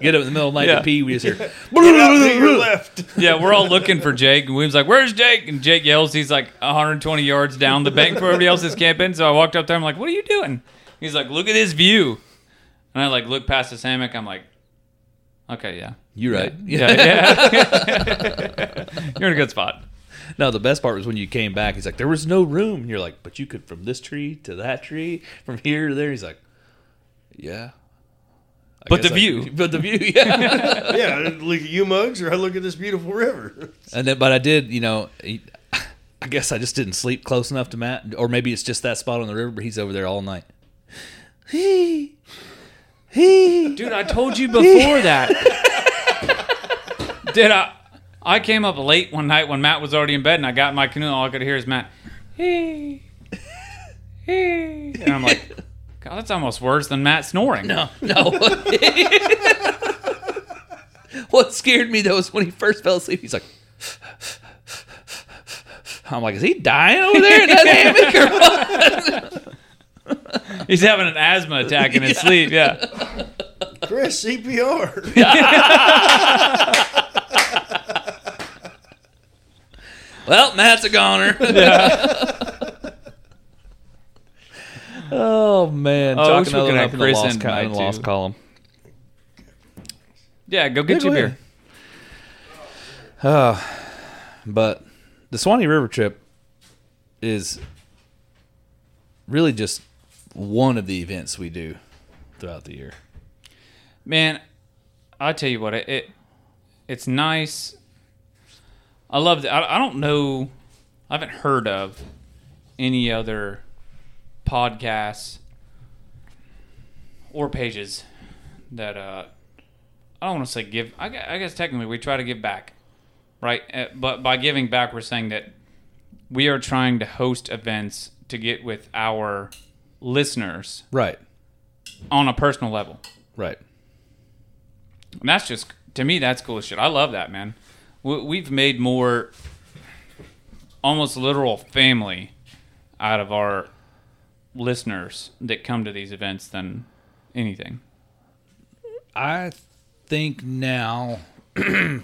Get up in the middle of the night to pee. We just hear, left. Yeah, we're all looking for Jake. And we was like, "Where's Jake?" And Jake yells. He's like 120 yards down the bank where everybody else is camping. So I walked up there. I'm like, "What are you doing?" He's like, "Look at this view." And I like look past his hammock. I'm like, "Okay, yeah, you're right. Yeah. You're in a good spot." No, the best part was when you came back. He's like, "There was no room." And you're like, "But you could from this tree to that tree, from here to there." He's like, "Yeah. But the view, yeah." Yeah, I look at you mugs or I look at this beautiful river. But I did, I guess I just didn't sleep close enough to Matt. Or maybe it's just that spot on the river, but he's over there all night. Dude, I told you before that. I came up late one night when Matt was already in bed and I got in my canoe and all I could hear is Matt, And I'm like... God, that's almost worse than Matt snoring. No. What scared me, though, was when he first fell asleep, he's like... I'm like, is he dying over there in that hammock or what? He's having an asthma attack in his sleep, yeah. Chris, CPR. Well, Matt's a goner. Yeah. Oh, man. Oh, talking other than Chris in the loss column. Yeah, go get your beer. But the Suwannee River trip is really just one of the events we do throughout the year. Man, I tell you what, it's nice. I love it. I don't know. I haven't heard of any other podcasts or pages that I don't want to say give. I guess technically we try to give back, right? But by giving back, we're saying that we are trying to host events to get with our listeners, right, on a personal level, right. And that's just, to me, that's cool as shit. I love that, man. We've made more almost literal family out of our listeners that come to these events than anything. I think now,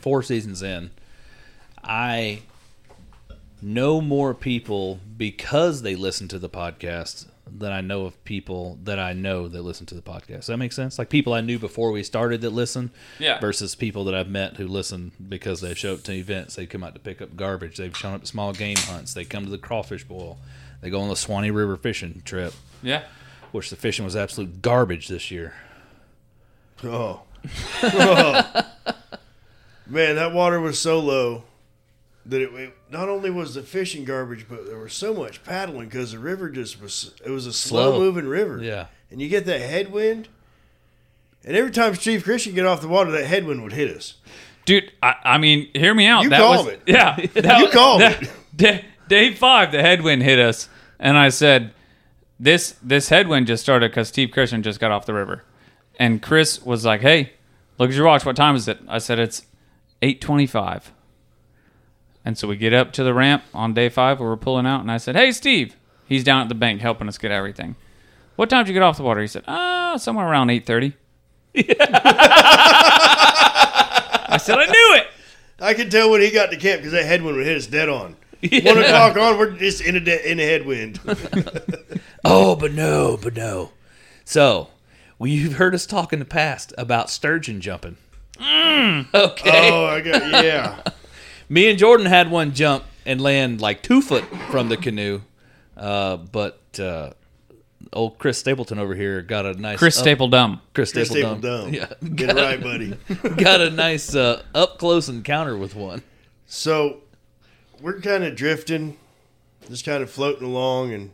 4 seasons in, I know more people because they listen to the podcast than I know of people that I know that listen to the podcast. Does that make sense? Like people I knew before we started that listen, yeah, versus people that I've met who listen because they show up to events. They come out to pick up garbage. They've shown up to small game hunts. They come to the crawfish boil. They go on the Suwannee River fishing trip. Yeah. Which the fishing was absolute garbage this year. Oh. Oh. Man, that water was so low that it not only was the fishing garbage, but there was so much paddling because the river just was, it was a slow-moving river. Yeah. And you get that headwind, and every time Steve Christian get off the water, that headwind would hit us. Dude, I mean, hear me out. You called it. Yeah. You called it. Day 5, the headwind hit us, and I said, this headwind just started because Steve Christian just got off the river. And Chris was like, hey, look at your watch. What time is it? I said, it's 8:25. And so we get up to the ramp on day 5 where we're pulling out, and I said, hey, Steve. He's down at the bank helping us get everything. What time did you get off the water? He said, somewhere around 8:30. Yeah. I said, I knew it. I could tell when he got to camp because that headwind would hit us dead on. Yeah. 1 o'clock on, we're just in a headwind. Oh, but no. So, you've heard us talk in the past about sturgeon jumping. Okay. Oh, I got, yeah. Me and Jordan had one jump and land like 2 foot from the canoe, but old Chris Stapleton over here got a nice Chris Stapleton. Yeah, get it right, buddy. Got a nice up close encounter with one. So we're kind of drifting, just kind of floating along and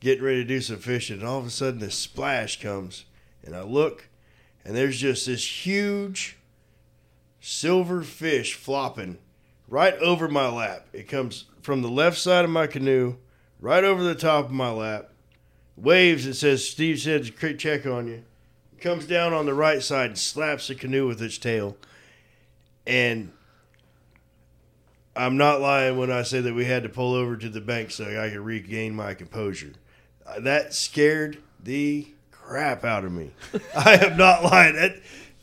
getting ready to do some fishing. And all of a sudden, this splash comes, and I look, and there's just this huge silver fish flopping right over my lap. It comes from the left side of my canoe, right over the top of my lap. Waves and says, Steve said, check on you. It comes down on the right side and slaps the canoe with its tail. And I'm not lying when I say that we had to pull over to the bank so I could regain my composure. That scared the crap out of me. I am not lying.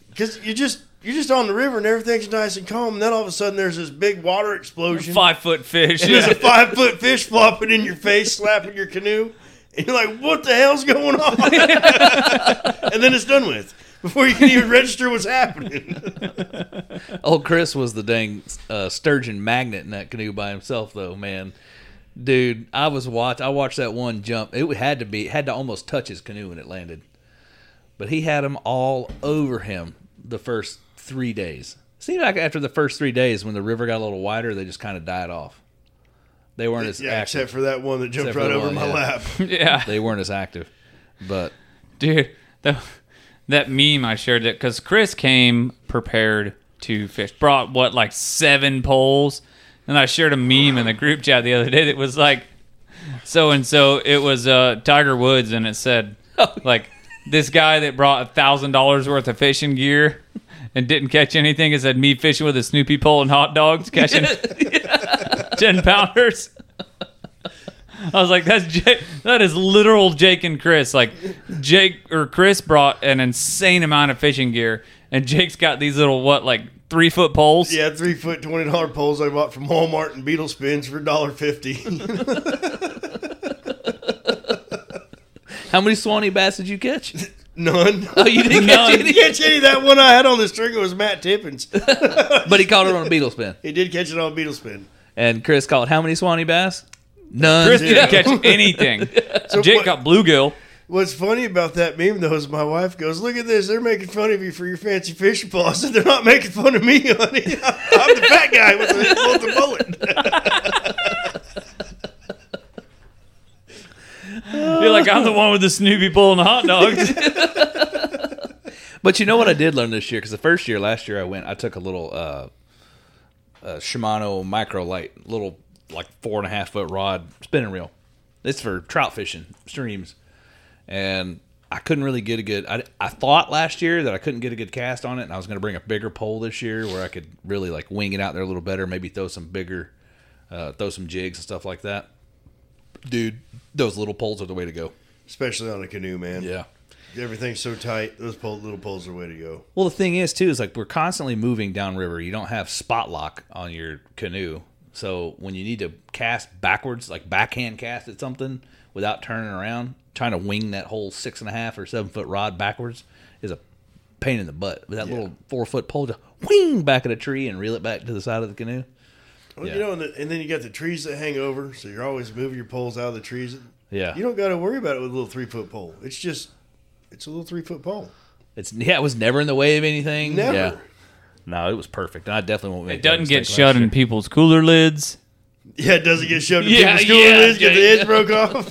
Because you're just on the river and everything's nice and calm. And then all of a sudden there's this big water explosion. 5 foot fish. And there's a 5 foot fish flopping in your face, slapping your canoe. And you're like, what the hell's going on? And then it's done with before you can even register what's happening. Old Chris was the dang sturgeon magnet in that canoe by himself, though, man. Dude, I watched that one jump. It had to almost touch his canoe when it landed. But he had them all over him the first 3 days. Seemed like after the first 3 days, when the river got a little wider, they just kind of died off. They weren't as active. Except for that one that jumped right over my lap. Yeah. They weren't as active. But dude, that meme I shared it because Chris came prepared to fish. Brought like 7 poles, and I shared a meme in the group chat the other day that was like, so and so. It was Tiger Woods, and it said like this guy that brought $1,000 worth of fishing gear and didn't catch anything. It said, me fishing with a Snoopy pole and hot dogs, catching 10-pounders. I was like, that is literal Jake and Chris. Like, Jake or Chris brought an insane amount of fishing gear, and Jake's got these little, like 3-foot poles? Yeah, 3-foot $20 poles I bought from Walmart and Beetle Spins for $1.50. How many Suwannee bass did you catch? None. Oh, you didn't catch any? Catch any. That one I had on the string, it was Matt Tippins. But he caught it on a Beetle Spin. He did catch it on a Beetle Spin. And Chris caught how many Suwannee bass? None. Chris didn't catch anything. So Jake got bluegill. What's funny about that meme, though, is my wife goes, "Look at this. They're making fun of you for your fancy fishing pole." I said, "They're not making fun of me, honey. I'm the fat guy with the bullet." You're like, "I'm the one with the Snoopy pole and the hot dogs." But you know what I did learn this year? Because the first year, last year I went, I took a little Shimano Micro Light, little like 4.5-foot rod spinning reel. It's for trout fishing streams. And I couldn't really get a good... I thought last year that I couldn't get a good cast on it, and I was going to bring a bigger pole this year where I could really like wing it out there a little better, maybe throw some bigger... throw some jigs and stuff like that. Dude, those little poles are the way to go. Especially on a canoe, man. Yeah. Everything's so tight. Those little poles are the way to go. Well, the thing is, too, is like we're constantly moving downriver. You don't have spot lock on your canoe. So when you need to cast backwards, like backhand cast at something without turning around... trying to wing that whole 6.5 or 7-foot rod backwards is a pain in the butt. With that little 4-foot pole, just wing back at a tree and reel it back to the side of the canoe. Well, you know, and then you got the trees that hang over, so you're always moving your poles out of the trees. Yeah, you don't got to worry about it with a little 3-foot pole. It's just, it's a little 3-foot pole. It's it was never in the way of anything. Never. Yeah. No, it was perfect. I definitely won't make it. It doesn't get shoved in people's cooler lids. Yeah, it doesn't get shoved in people's cooler lids because the edge broke off.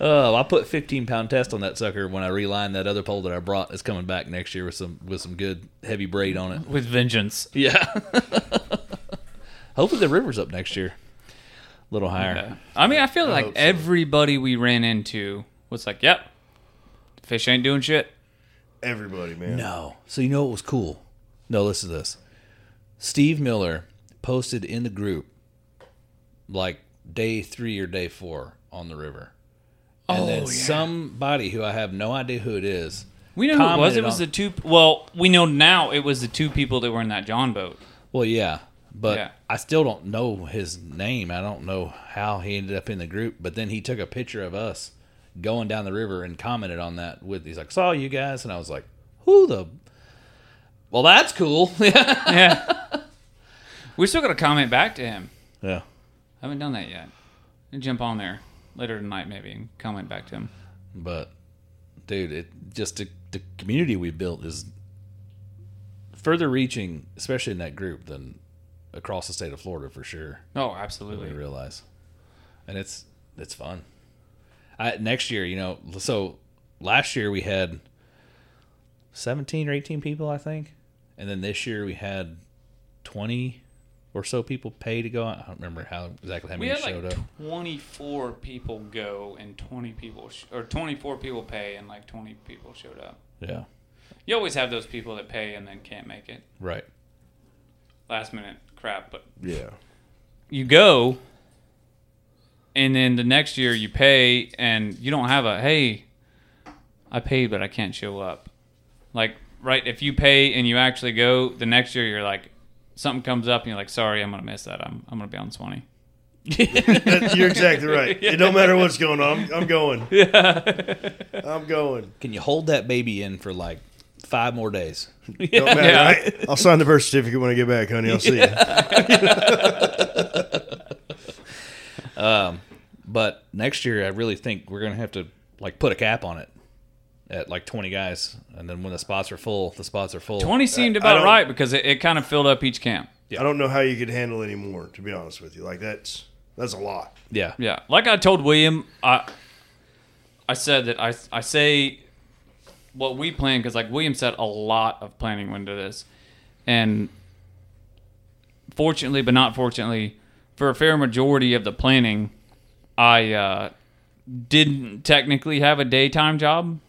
I put 15-pound test on that sucker when I relined that other pole that I brought. It's coming back next year with some good heavy braid on it. With vengeance. Yeah. Hopefully the river's up next year. A little higher. Okay. I mean, I feel like everybody we ran into was like, yep, fish ain't doing shit. Everybody, man. No. So you know what was cool? No, listen to this. Steve Miller posted in the group like day 3 or day 4 on the river. And then somebody who I have no idea who it is. We know who it was. It was the two. Well, we know now it was the two people that were in that John boat. Well, yeah, but I still don't know his name. I don't know how he ended up in the group. But then he took a picture of us going down the river and commented on that. He's like, "Saw you guys," and I was like, "Who the? Well, that's cool." Yeah, we still got to comment back to him. Yeah, I haven't done that yet. I'll jump on there. Later tonight, maybe, and comment back to him. But, dude, it just the community we built is further reaching, especially in that group, than across the state of Florida for sure. Oh, absolutely. We realize, and it's fun. Next year, you know, so last year we had 17 or 18 people, I think, and then this year we had 20. Or so people pay to go out. I don't remember how many showed up. 24 people go and 20 people, or 24 people pay and like 20 people showed up. Yeah. You always have those people that pay and then can't make it. Right. Last minute crap, but yeah. You go, and then the next year you pay and you don't have a, hey, I paid but I can't show up. Like, right, if you pay and you actually go, the next year you're like, something comes up and you're like, sorry, I'm going to miss that. I'm going to be on Suwannee. You're exactly right. It don't matter what's going on. I'm going. Yeah. I'm going. Can you hold that baby in for like 5 more days? Don't matter. Yeah. Right? I'll sign the birth certificate when I get back, honey. I'll see you. But next year, I really think we're going to have to like put a cap on it. At like 20 guys, and then when the spots are full, the spots are full. 20 seemed about right because it kind of filled up each camp. Yeah. I don't know how you could handle any more, to be honest with you. Like, that's a lot. Yeah. Yeah. Like I told William, I said that I say what we plan, because like William said, a lot of planning went into this. And fortunately, but not fortunately, for a fair majority of the planning, I didn't technically have a daytime job.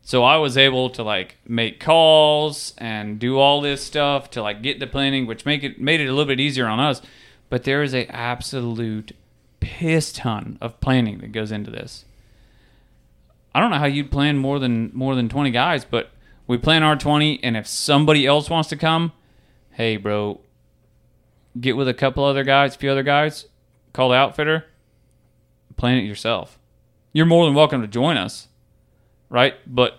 So I was able to like make calls and do all this stuff to like get the planning, which made it a little bit easier on us. But there is a absolute piss ton of planning that goes into this. I don't know how you'd plan more than 20 guys, but We plan R20, and if somebody else wants to come, hey, bro, get with a couple other guys, a few other guys, call the outfitter, plan it yourself. You're more than welcome to join us, right? But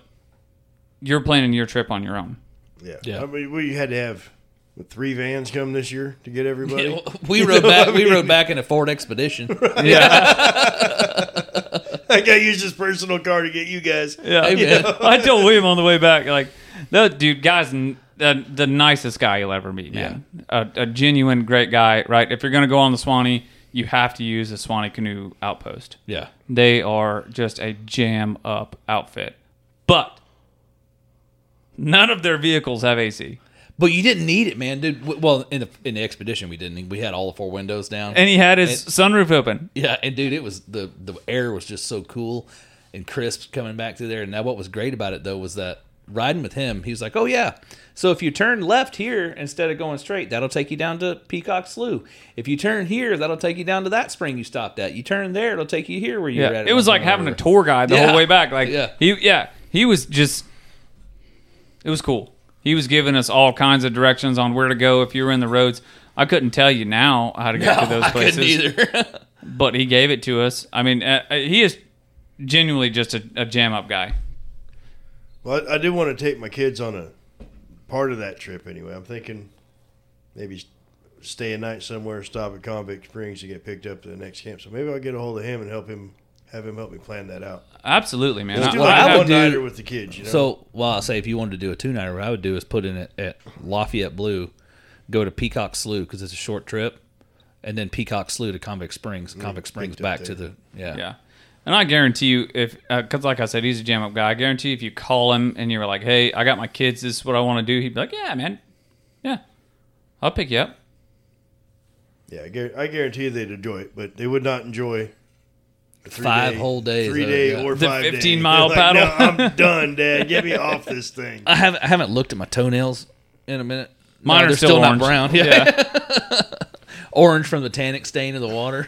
you're planning your trip on your own. Yeah. I mean, we had to have what, 3 vans come this year to get everybody. Yeah, we rode back. I mean? We rode back in a Ford Expedition. Right. Yeah. That guy used his personal car to get you guys. Yeah, hey, man. I told William on the way back, like, that dude, guy's the nicest guy you'll ever meet, man. Yeah. A genuine great guy, right? If you're going to go on the Suwannee, you have to use the Suwannee Canoe Outpost. Yeah. They are just a jam-up outfit. But none of their vehicles have AC. But you didn't need it, man. Dude, well, in the expedition, we didn't. We had all the 4 windows down, and he had his sunroof open. Yeah, and dude, it was the air was just so cool and crisp coming back through there. And now, what was great about it though was that riding with him, he was like, "Oh yeah, so if you turn left here instead of going straight, that'll take you down to Peacock Slough. If you turn here, that'll take you down to that spring you stopped at. You turn there, it'll take you here where you were at." It was like having a tour guide the whole way back. Like he was just, it was cool. He was giving us all kinds of directions on where to go if you were in the roads. I couldn't tell you now how to get to those places. I couldn't either. But he gave it to us. I mean, he is genuinely just a jam-up guy. Well, I do want to take my kids on a part of that trip anyway. I'm thinking maybe stay a night somewhere, stop at Convict Springs to get picked up to the next camp. So maybe I'll get a hold of him and have him help me plan that out. Absolutely, man. Let's do a one-nighter with the kids. You know? So, well, I'll say if you wanted to do a 2-nighter, what I would do is put in it at Lafayette Blue, go to Peacock Slough because it's a short trip, and then Peacock Slough to Convict Springs, Convict Springs back to the yeah. And I guarantee you, if because like I said, he's a jam-up guy. I guarantee if you call him and you're like, "Hey, I got my kids. This is what I want to do," he'd be like, "Yeah, man. Yeah, I'll pick you up." Yeah, I guarantee you they'd enjoy it, but they would not enjoy 3 days, 15-mile paddle. No, I'm done, Dad. Get me off this thing. I haven't looked at my toenails in a minute. Mine are still orange. Not brown. Yeah. Orange from the tannic stain of the water.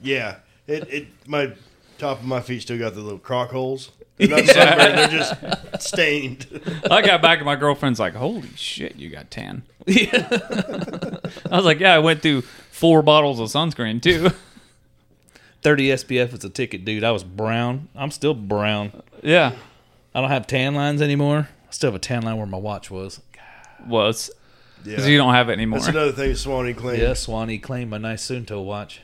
Yeah, it my top of my feet still got the little crock holes. They're not sunburned. They're just stained. I got back and my girlfriend's like, "Holy shit, you got tan." Yeah. I was like, "Yeah, I went through 4 bottles of sunscreen too." 30 SPF is a ticket, dude. I was brown. I'm still brown. Yeah. I don't have tan lines anymore. I still have a tan line where my watch was. God. Was. Yeah. Because you don't have it anymore. That's another thing Suwannee claimed. Yeah, Suwannee claimed my nice Sunto watch.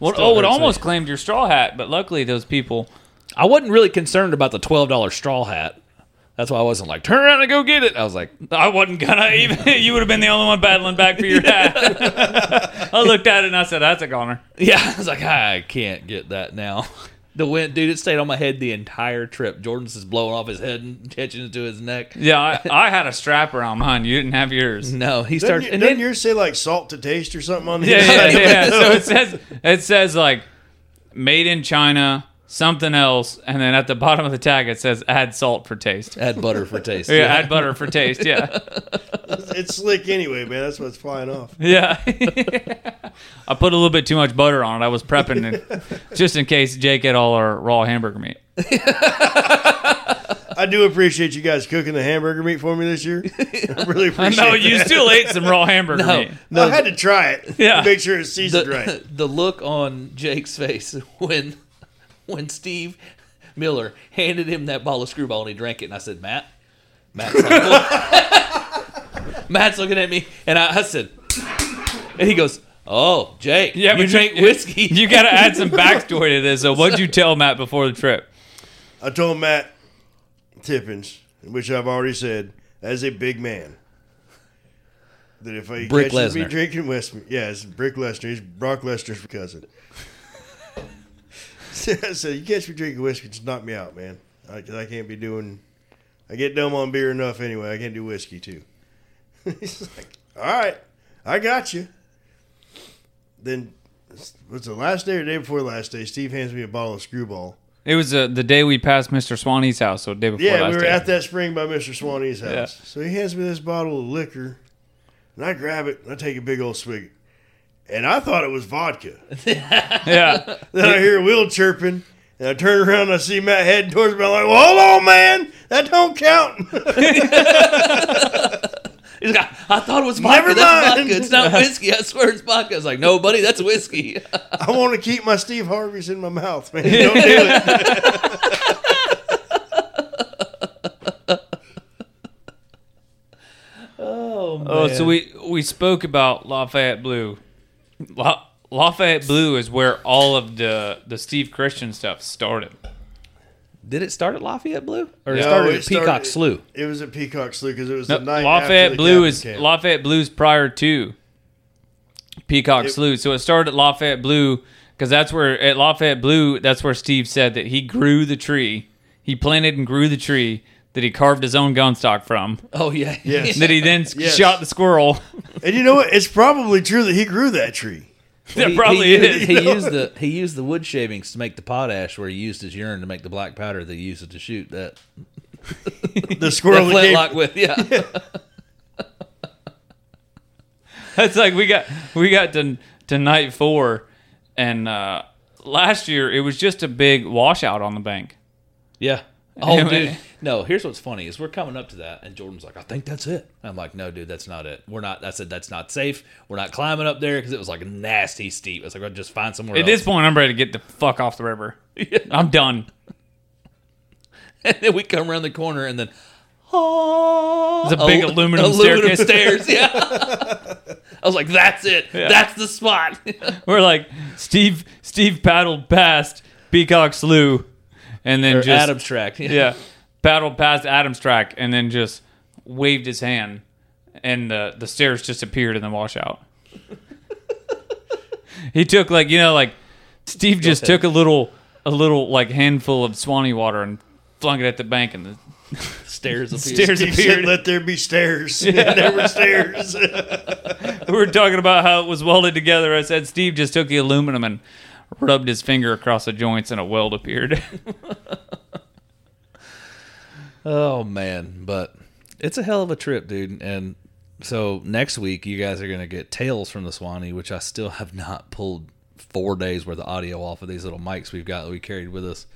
Well, it almost claimed your straw hat, but luckily those people... I wasn't really concerned about the $12 straw hat. That's why I wasn't like, turn around and go get it. I was like, I wasn't going to even. You would have been the only one battling back for your hat. I looked at it and I said, that's a goner. Yeah, I was like, I can't get that now. The wind, dude, it stayed on my head the entire trip. Jordan's just blowing off his head and catching it to his neck. Yeah, I had a strap around mine. You didn't have yours. No, he starts. Didn't yours say like salt to taste or something on the inside? Yeah. So it says like made in China. Something else, and then at the bottom of the tag it says add salt for taste. Add butter for taste. Yeah, add butter for taste, yeah. It's slick anyway, man. That's what's flying off. Yeah. I put a little bit too much butter on it. I was prepping it just in case Jake had all our raw hamburger meat. I do appreciate you guys cooking the hamburger meat for me this year. I really appreciate it. No, you still ate some raw hamburger meat. No, I had to try it. Yeah. To make sure it's seasoned right. The look on Jake's face when Steve Miller handed him that ball of screwball and he drank it, and I said, Matt's like, Matt's looking at me, and I said, and he goes, "Oh, Jake, you drank whiskey." You got to add some backstory to this. So what'd you tell Matt before the trip? I told Matt Tippins, which I've already said, as a big man, that if I catch me drinking whiskey, it's Brick Lesnar. He's Brock Lesnar's cousin. I said, you catch me drinking whiskey, just knock me out, man. I can't be doing... I get dumb on beer enough anyway. I can't do whiskey, too. He's like, all right, I got you. Then, what's the last day or day before last day? Steve hands me a bottle of screwball. It was the day we passed Mr. Swanee's house, so the day before last day. Yeah, we were at that spring by Mr. Swanee's house. Yeah. So he hands me this bottle of liquor, and I grab it, and I take a big old swig. And I thought it was vodka. Yeah. Then I hear Will chirping, And I turn around and I see Matt heading towards me. I'm like, well, hold on, man. That don't count. He's like, I thought it was vodka. Never mind. Vodka. It's not whiskey. I swear it's vodka. I was like, no, buddy, that's whiskey. I want to keep my Steve Harvey's in my mouth, man. Don't do it. Oh, man. Oh, so we spoke about Lafayette Blue. Lafayette Blue is where all of the Steve Christian stuff started. Did it start at Lafayette Blue? Or it started at Peacock Slough? It was at Peacock Slough because it was the night Lafayette after the Blue is camp. Lafayette Blue's prior to Peacock Slough. So it started at Lafayette Blue because that's where, at Lafayette Blue, that's where Steve said that he grew the tree. He planted and grew the tree that he carved his own gun stock from. Oh, yeah. Yes. That he then shot the squirrel. And you know what? It's probably true that he grew that tree. That probably is. He used the wood shavings to make the potash where he used his urine to make the black powder that he used to shoot that. The squirrel that flintlock with, yeah. That's like we got to night four, and last year it was just a big washout on the bank. Yeah. Oh, dude. No, here's what's funny is we're coming up to that, and Jordan's like, I think that's it. I'm like, no, dude, that's not it. I said, that's not safe. We're not climbing up there because it was like nasty steep. I was like, I'll just find somewhere else. At this point, I'm ready to get the fuck off the river. Yeah. I'm done. And then we come around the corner, and then, it's a big aluminum stairs. Yeah. I was like, that's it. Yeah. That's the spot. We're like, Steve paddled past Peacock Slough. And then just Adam's Track. Yeah. Paddled past Adam's Track and then just waved his hand, and the stairs just appeared in the washout. He took took a little like handful of Suwannee water and flung it at the bank, and the stairs appeared. He said, let there be stairs. Yeah. There were stairs. We were talking about how it was welded together. I said Steve just took the aluminum and rubbed his finger across the joints and a weld appeared. Oh, man. But it's a hell of a trip, dude. And so next week, you guys are going to get Tales from the Suwannee, which I still have not pulled 4 days worth of audio off of these little mics we've got that we carried with us.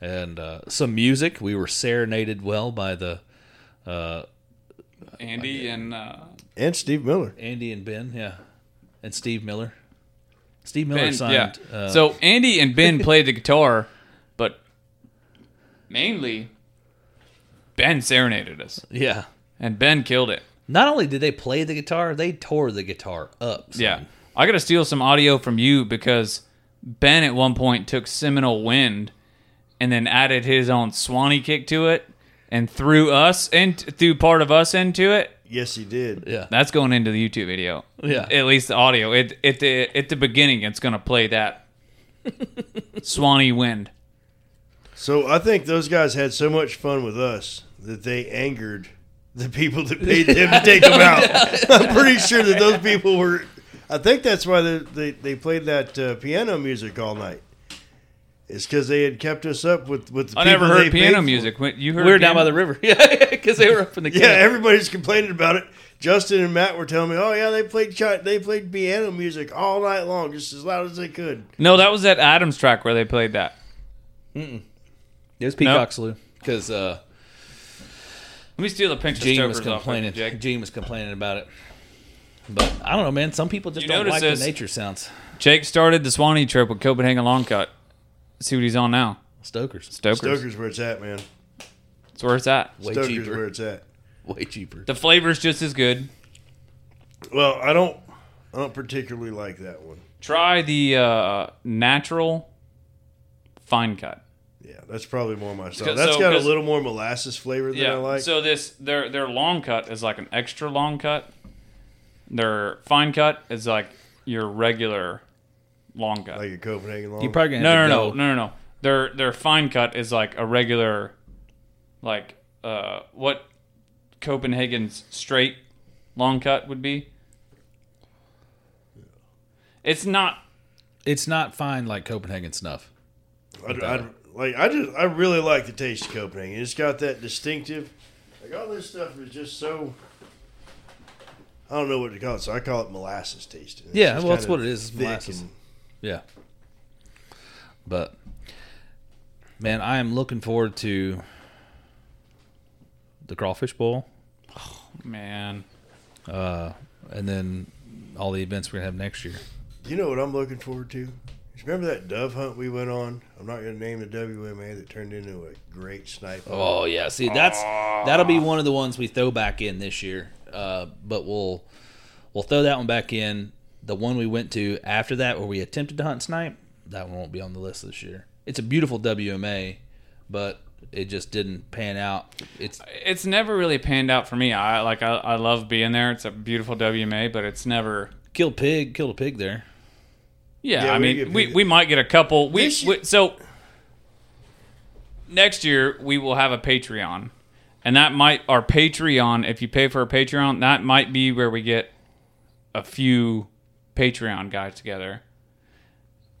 And some music. We were serenaded by the... Andy and... and Steve Miller. Andy and Ben, yeah. And Steve Miller. Steve Miller signed. Yeah. So Andy and Ben played the guitar, but mainly Ben serenaded us. Yeah. And Ben killed it. Not only did they play the guitar, they tore the guitar up. So. Yeah. I got to steal some audio from you because Ben at one point took Seminole Wind and then added his own Suwannee kick to it and threw part of us into it. Yes, he did. Yeah, that's going into the YouTube video. Yeah, at least the audio. At the beginning, it's going to play that Suwannee Wind. So I think those guys had so much fun with us that they angered the people that paid them to take them out. I'm pretty sure that those people were. I think that's why they played that piano music all night. It's because they had kept us up with the people. I never heard piano music. You heard? We were down by the river. Yeah, because they were up in the camp. Yeah, everybody's complaining about it. Justin and Matt were telling me, oh, yeah, they played piano music all night long, just as loud as they could. No, that was at Adam's Track where they played that. Mm-mm. It was Peacock Slough. Because, let me steal the picture. Gene was complaining about it. But I don't know, man. Some people just don't like the nature sounds. Jake started the Suwannee trip with Copenhagen Long Cut. See what he's on now. Stoker's where it's at, man. It's where it's at. Way cheaper. The flavor's just as good. Well, I don't particularly like that one. Try the natural fine cut. Yeah, that's probably more my style. That's got a little more molasses flavor than I like. So their long cut is like an extra long cut. Their fine cut is like your regular long cut. Like a Copenhagen long cut? No. Their fine cut is like a regular, like what Copenhagen's straight long cut would be. Yeah. It's not fine like Copenhagen snuff. I really like the taste of Copenhagen. It's got that distinctive, like all this stuff is just so... I don't know what to call it, so I call it molasses tasting. Yeah, well, that's what it is. It's molasses. Yeah, but Man, I am looking forward to the crawfish bowl. Oh, man. And then all the events we're going to have next year. You know what I'm looking forward to? Remember that dove hunt we went on? I'm not going to name the WMA that turned into a great sniper. Oh, yeah. See, that'll be one of the ones we throw back in this year. But we'll throw that one back in. The one we went to after that where we attempted to hunt snipe, that one won't be on the list this year. It's a beautiful WMA, but it just didn't pan out. It's never really panned out for me. I love being there. It's a beautiful WMA, but it's never... Killed a pig there. Yeah, I mean, we might get a couple. So next year we will have a Patreon, and that might our Patreon. If you pay for a Patreon, that might be where we get a few Patreon guys together,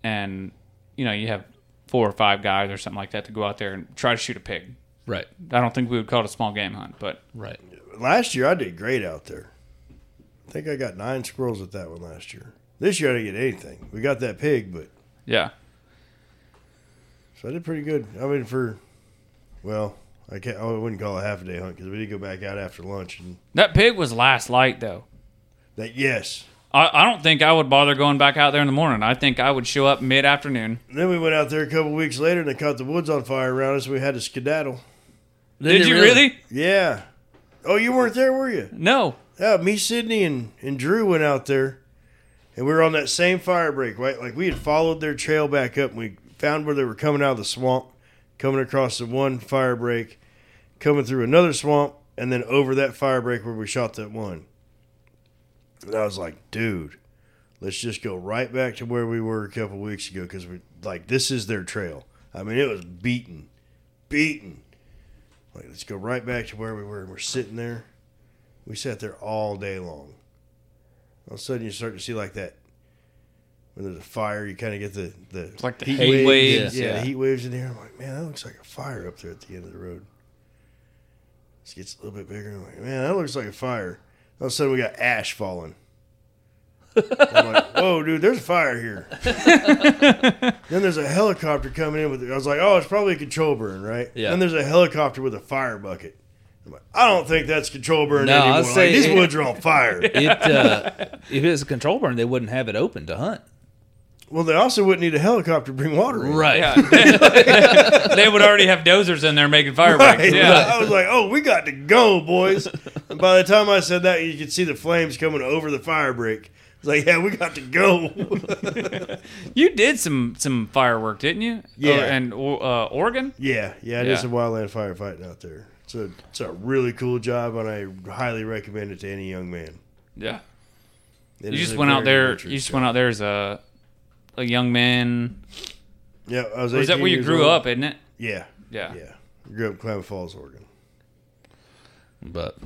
and you know you have 4 or 5 guys or something like that to go out there and try to shoot a pig. Right. I don't think we would call it a small game hunt, but right. Last year I did great out there. I think I got 9 squirrels at that one last year. This year I didn't get anything. We got that pig, but... Yeah. So I did pretty good. I mean, for... Well, I wouldn't call it a half-a-day hunt because we did go back out after lunch. And that pig was last light, though. Yes. I don't think I would bother going back out there in the morning. I think I would show up mid-afternoon. And then we went out there a couple weeks later and they caught the woods on fire around us. We had to skedaddle. Did you really? Yeah. Oh, you weren't there, were you? No. Yeah, me, Sydney, and Drew went out there. And we were on that same fire break, right? Like, we had followed their trail back up, and we found where they were coming out of the swamp, coming across the one fire break, coming through another swamp, and then over that fire break where we shot that one. And I was like, dude, let's just go right back to where we were a couple weeks ago because, this is their trail. I mean, it was beaten. Like, let's go right back to where we were, and we're sitting there. We sat there all day long. All of a sudden, you start to see like that when there's a fire, you kind of get the it's like the heat waves. Yeah, the heat waves in there. I'm like, man, that looks like a fire up there at the end of the road. It gets a little bit bigger. I'm like, man, that looks like a fire. All of a sudden, we got ash falling. I'm like, whoa, dude, there's a fire here. Then there's a helicopter coming in with it. I was like, oh, it's probably a control burn, right? Yeah. Then there's a helicopter with a fire bucket. I don't think that's control burn anymore. These woods are on fire. If it was a control burn, they wouldn't have it open to hunt. Well, they also wouldn't need a helicopter to bring water in. Right. Yeah. They would already have dozers in there making fire breaks. Right. Yeah. I was like, oh, we got to go, boys. And by the time I said that, you could see the flames coming over the fire break. It's like, yeah, we got to go. You did some firework, didn't you? Yeah. And Oregon? Yeah, I did some wildland firefighting out there. It's a really cool job, and I highly recommend it to any young man. Yeah, you just went out there as a young man. Yeah, I was. Is that where you grew up? Isn't it? Yeah. I grew up in Klamath Falls, Oregon. But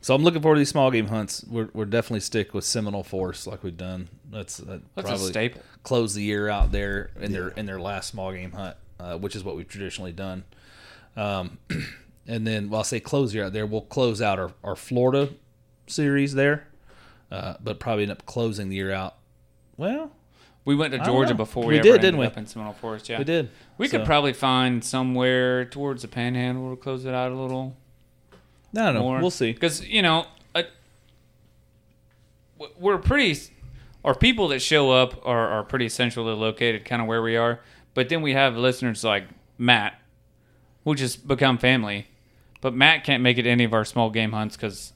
so I'm looking forward to these small game hunts. We're definitely stick with Seminole Forest like we've done. That's probably a staple. Close the year out there in their last small game hunt, which is what we've traditionally done. And then, I say close here out there, we'll close out our Florida series there, but probably end up closing the year out. Well, we went to Georgia before we ended up in Seminole Forest. Yeah, we did. We could probably find somewhere towards the Panhandle to close it out a little. I don't know. We'll see. Because we're pretty. Our people that show up are pretty centrally located, kind of where we are. But then we have listeners like Matt, who just become family. But Matt can't make it to any of our small game hunts because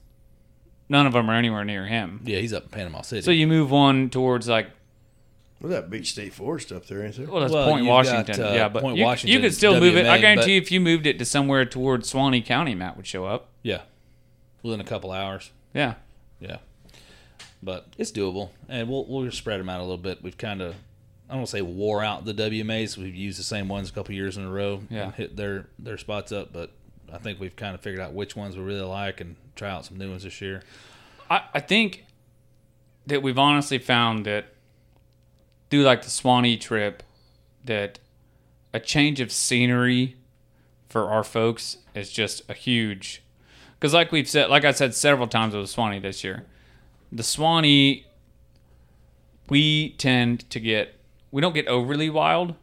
none of them are anywhere near him. Yeah, he's up in Panama City. So you move on towards that big state forest up there, ain't there? Well, that's Point Washington. But Washington, you could still move it. I guarantee if you moved it to somewhere towards Suwannee County, Matt would show up. Yeah, within a couple hours. Yeah. But it's doable, and we'll just spread them out a little bit. We've kind of, I don't want to say wore out the WMAs. We've used the same ones a couple years in a row and hit their spots up, but I think we've kind of figured out which ones we really like and try out some new ones this year. I think that we've honestly found that through the Suwannee trip that a change of scenery for our folks is just a huge... Because like I said several times with Suwannee this year, the Suwannee, we don't get overly wild,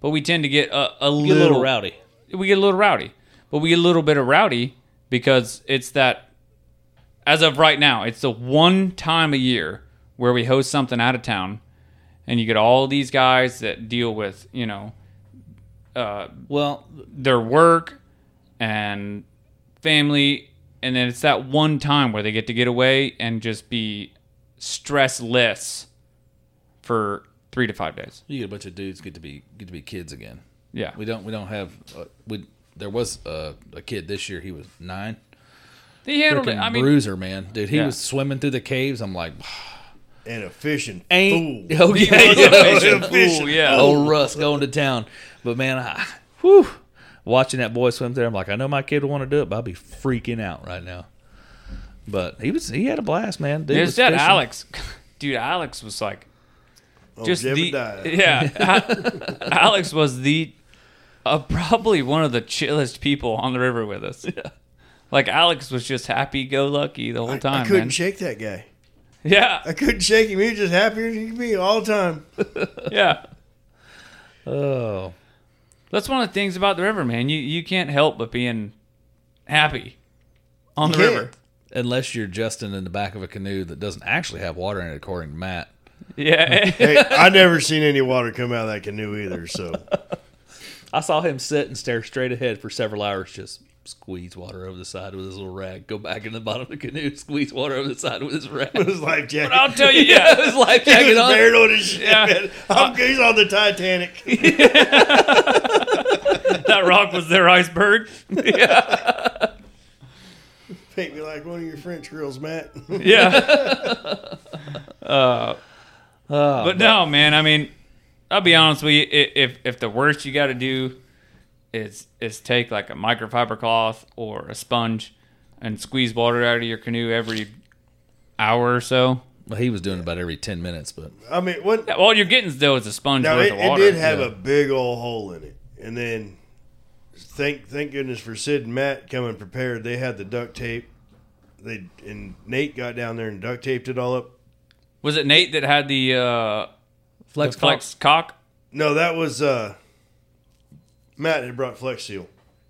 but we tend to get a little rowdy. We get a little rowdy, but we get a little bit of rowdy because it's that. As of right now, it's the one time a year where we host something out of town, and you get all these guys that deal with, you know, their work and family, and then it's that one time where they get to get away and just be stressless for 3 to 5 days. You get a bunch of dudes get to be kids again. Yeah, we don't have. There was a kid this year. He was 9. He handled it. I mean, bruiser, man, dude. He was swimming through the caves. I'm like, and a fishing fool. Oh yeah, old Russ going to town. But man, watching that boy swim there, I'm like, I know my kid would want to do it, but I'd be freaking out right now. But he had a blast, man. Dude, there's that fishing. Alex, dude. Alex was like, Alex was the probably one of the chillest people on the river with us. Yeah. Like, Alex was just happy-go-lucky the whole time, I couldn't shake that guy. Yeah. I couldn't shake him. He was just happier than he could be all the time. Yeah. Oh. That's one of the things about the river, man. You can't help but being happy on the river. Unless you're Justin in the back of a canoe that doesn't actually have water in it, according to Matt. Yeah. Hey, I never seen any water come out of that canoe either, so. I saw him sit and stare straight ahead for several hours, just squeeze water over the side with his little rag, go back in the bottom of the canoe, squeeze water over the side with his rag. With his life jacket. But I'll tell you, his life jacket he was on. Buried on his ship. Yeah. He's on the Titanic. That rock was their iceberg. Yeah. Paint me like one of your French girls, Matt. Yeah. But no, man, I mean, I'll be honest with you, if the worst you got to do is take like a microfiber cloth or a sponge and squeeze water out of your canoe every hour or so. Well, he was doing about every 10 minutes, but I mean, all you're getting though is a sponge worth of water. It did have a big old hole in it, and then thank goodness for Sid and Matt coming prepared. They had the duct tape. Nate got down there and duct taped it all up. Was it Nate that had the flex cock? No, that was Matt had brought Flex Seal,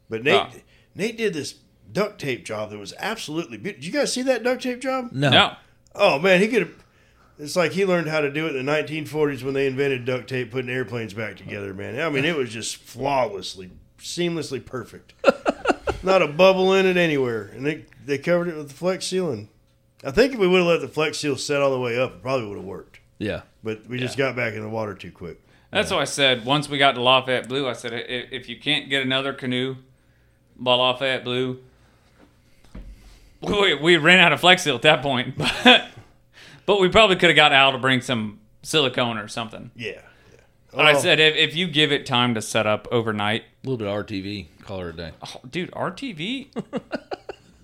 but Nate did this duct tape job that was absolutely beautiful. Did you guys see that duct tape job? No. Oh man, he could have. It's like he learned how to do it in the 1940s when they invented duct tape, putting airplanes back together. Man, I mean, it was just flawlessly, seamlessly perfect. Not a bubble in it anywhere, and they covered it with the Flex Seal. And I think if we would have let the Flex Seal set all the way up, it probably would have worked. Yeah, but we just got back in the water too quick. That's why I said, once we got to Lafayette Blue, I said, if you can't get another canoe by Lafayette Blue, we ran out of Flex Seal at that point. But we probably could have got Al to bring some silicone or something. Yeah. But I said, if you give it time to set up overnight. A little bit of RTV, call her a day. Oh, dude, RTV?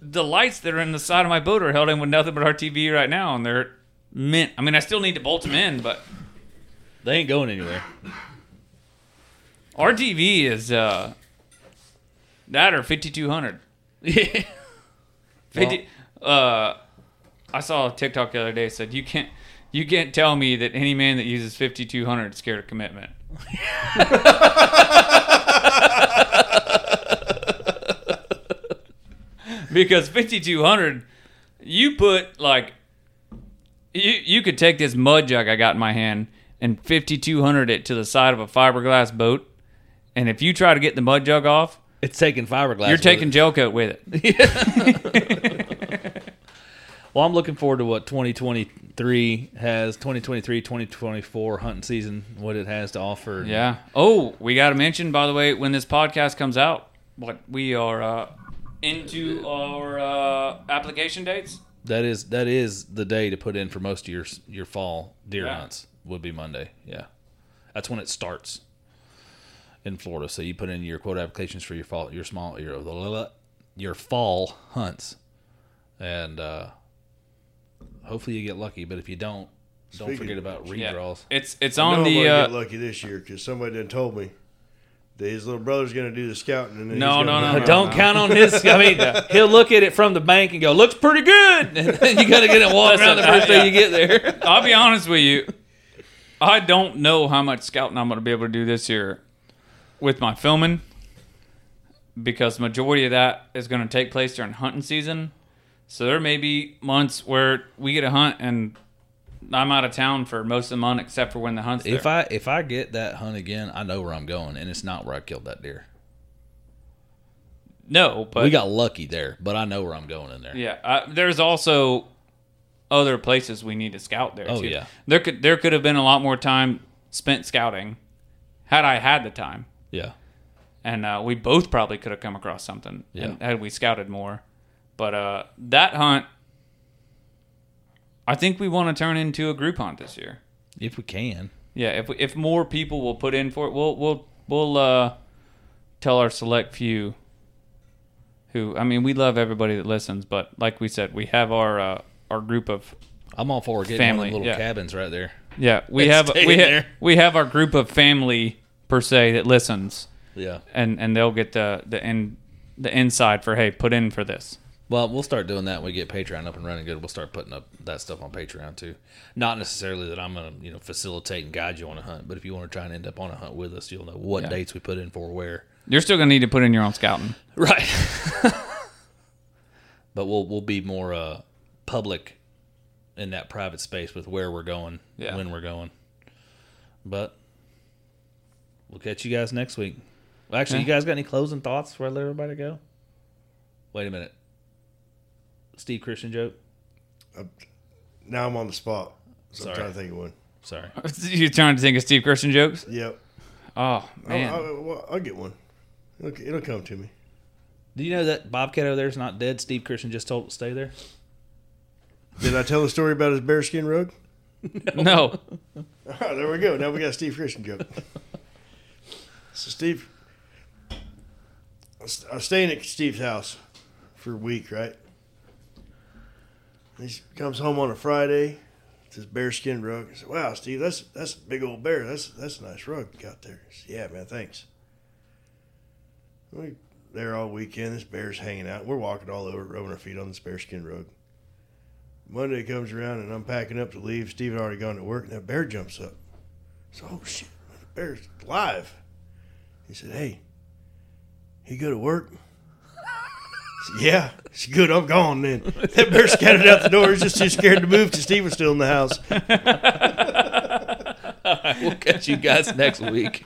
The lights that are in the side of my boat are held in with nothing but RTV right now, and they're mint. I mean, I still need to bolt them in, but... They ain't going anywhere. RTV is that or 5200. Yeah. I saw a TikTok the other day said you can't tell me that any man that uses 5200 is scared of commitment. Because 5200, you put like you could take this mud jug I got in my hand and 5200 it to the side of a fiberglass boat. And if you try to get the mud jug off... It's taking fiberglass. You're taking gel coat with it. Well, I'm looking forward to what 2023 has. 2023, 2024 hunting season, what it has to offer. Yeah. Oh, we got to mention, by the way, when this podcast comes out, what we are into our application dates. That is the day to put in for most of your fall deer hunts. Would be Monday, yeah. That's when it starts in Florida. So you put in your quota applications for your fall hunts, and hopefully you get lucky. But if you don't forget about redraws. Yeah. It's on the. I'm gonna get lucky this year because somebody done told me that his little brother's gonna do the scouting. And no. Don't count on his. I mean, he'll look at it from the bank and go, "Looks pretty good." And then you gotta get it walked around the first day you get there. I'll be honest with you. I don't know how much scouting I'm going to be able to do this year. with my filming, because majority of that is going to take place during hunting season. So there may be months where we get a hunt and I'm out of town for most of the month except for when the hunt's there. If I get that hunt again, I know where I'm going, and it's not where I killed that deer. No, but... we got lucky there, but I know where I'm going in there. Yeah, there's also other places we need to scout there, too. Oh, yeah. There could have been a lot more time spent scouting had I had the time. Yeah. And we both probably could have come across something had we scouted more. But that hunt, I think we want to turn into a group hunt this year, if we can. Yeah, if more people will put in for it, we'll tell our select few. Who, I mean, we love everybody that listens, but like we said, we have our group of. I'm all for getting family. One of the little cabins right there. Yeah, we have our group of family per se that listens. Yeah, and they'll get the inside for, hey, put in for this. Well, we'll start doing that when we get Patreon up and running good. We'll start putting up that stuff on Patreon, too. Not necessarily that I'm going to, facilitate and guide you on a hunt, but if you want to try and end up on a hunt with us, you'll know what dates we put in for where. You're still going to need to put in your own scouting. Right. But we'll be more public in that private space with where we're going, when we're going. But we'll catch you guys next week. Well, actually, you guys got any closing thoughts before I let everybody go? Wait a minute. Steve Christian joke? Now I'm on the spot. So sorry. I'm trying to think of one. Sorry. You're trying to think of Steve Christian jokes? Yep. Oh, man. I'll get one. It'll come to me. Do you know that bobcat over there is not dead? Steve Christian just told it to stay there. Did I tell the story about his bearskin rug? No. All right, there we go. Now we got a Steve Christian joke. So, Steve, I was staying at Steve's house for a week, right? He comes home on a Friday. It's his bearskin rug. I said, wow, Steve, that's a big old bear. That's a nice rug you got there. I said, yeah, man, thanks. We're there all weekend. This bear's hanging out. We're walking all over, rubbing our feet on this bearskin rug. Monday comes around, and I'm packing up to leave. Steve had already gone to work, and that bear jumps up. I said, oh, shit, the bear's alive. He said, hey, he go to work? Yeah, it's good. I'm gone then. That bear scattered out the door. He's just too scared to move because Steve was still in the house. All right, we'll catch you guys next week.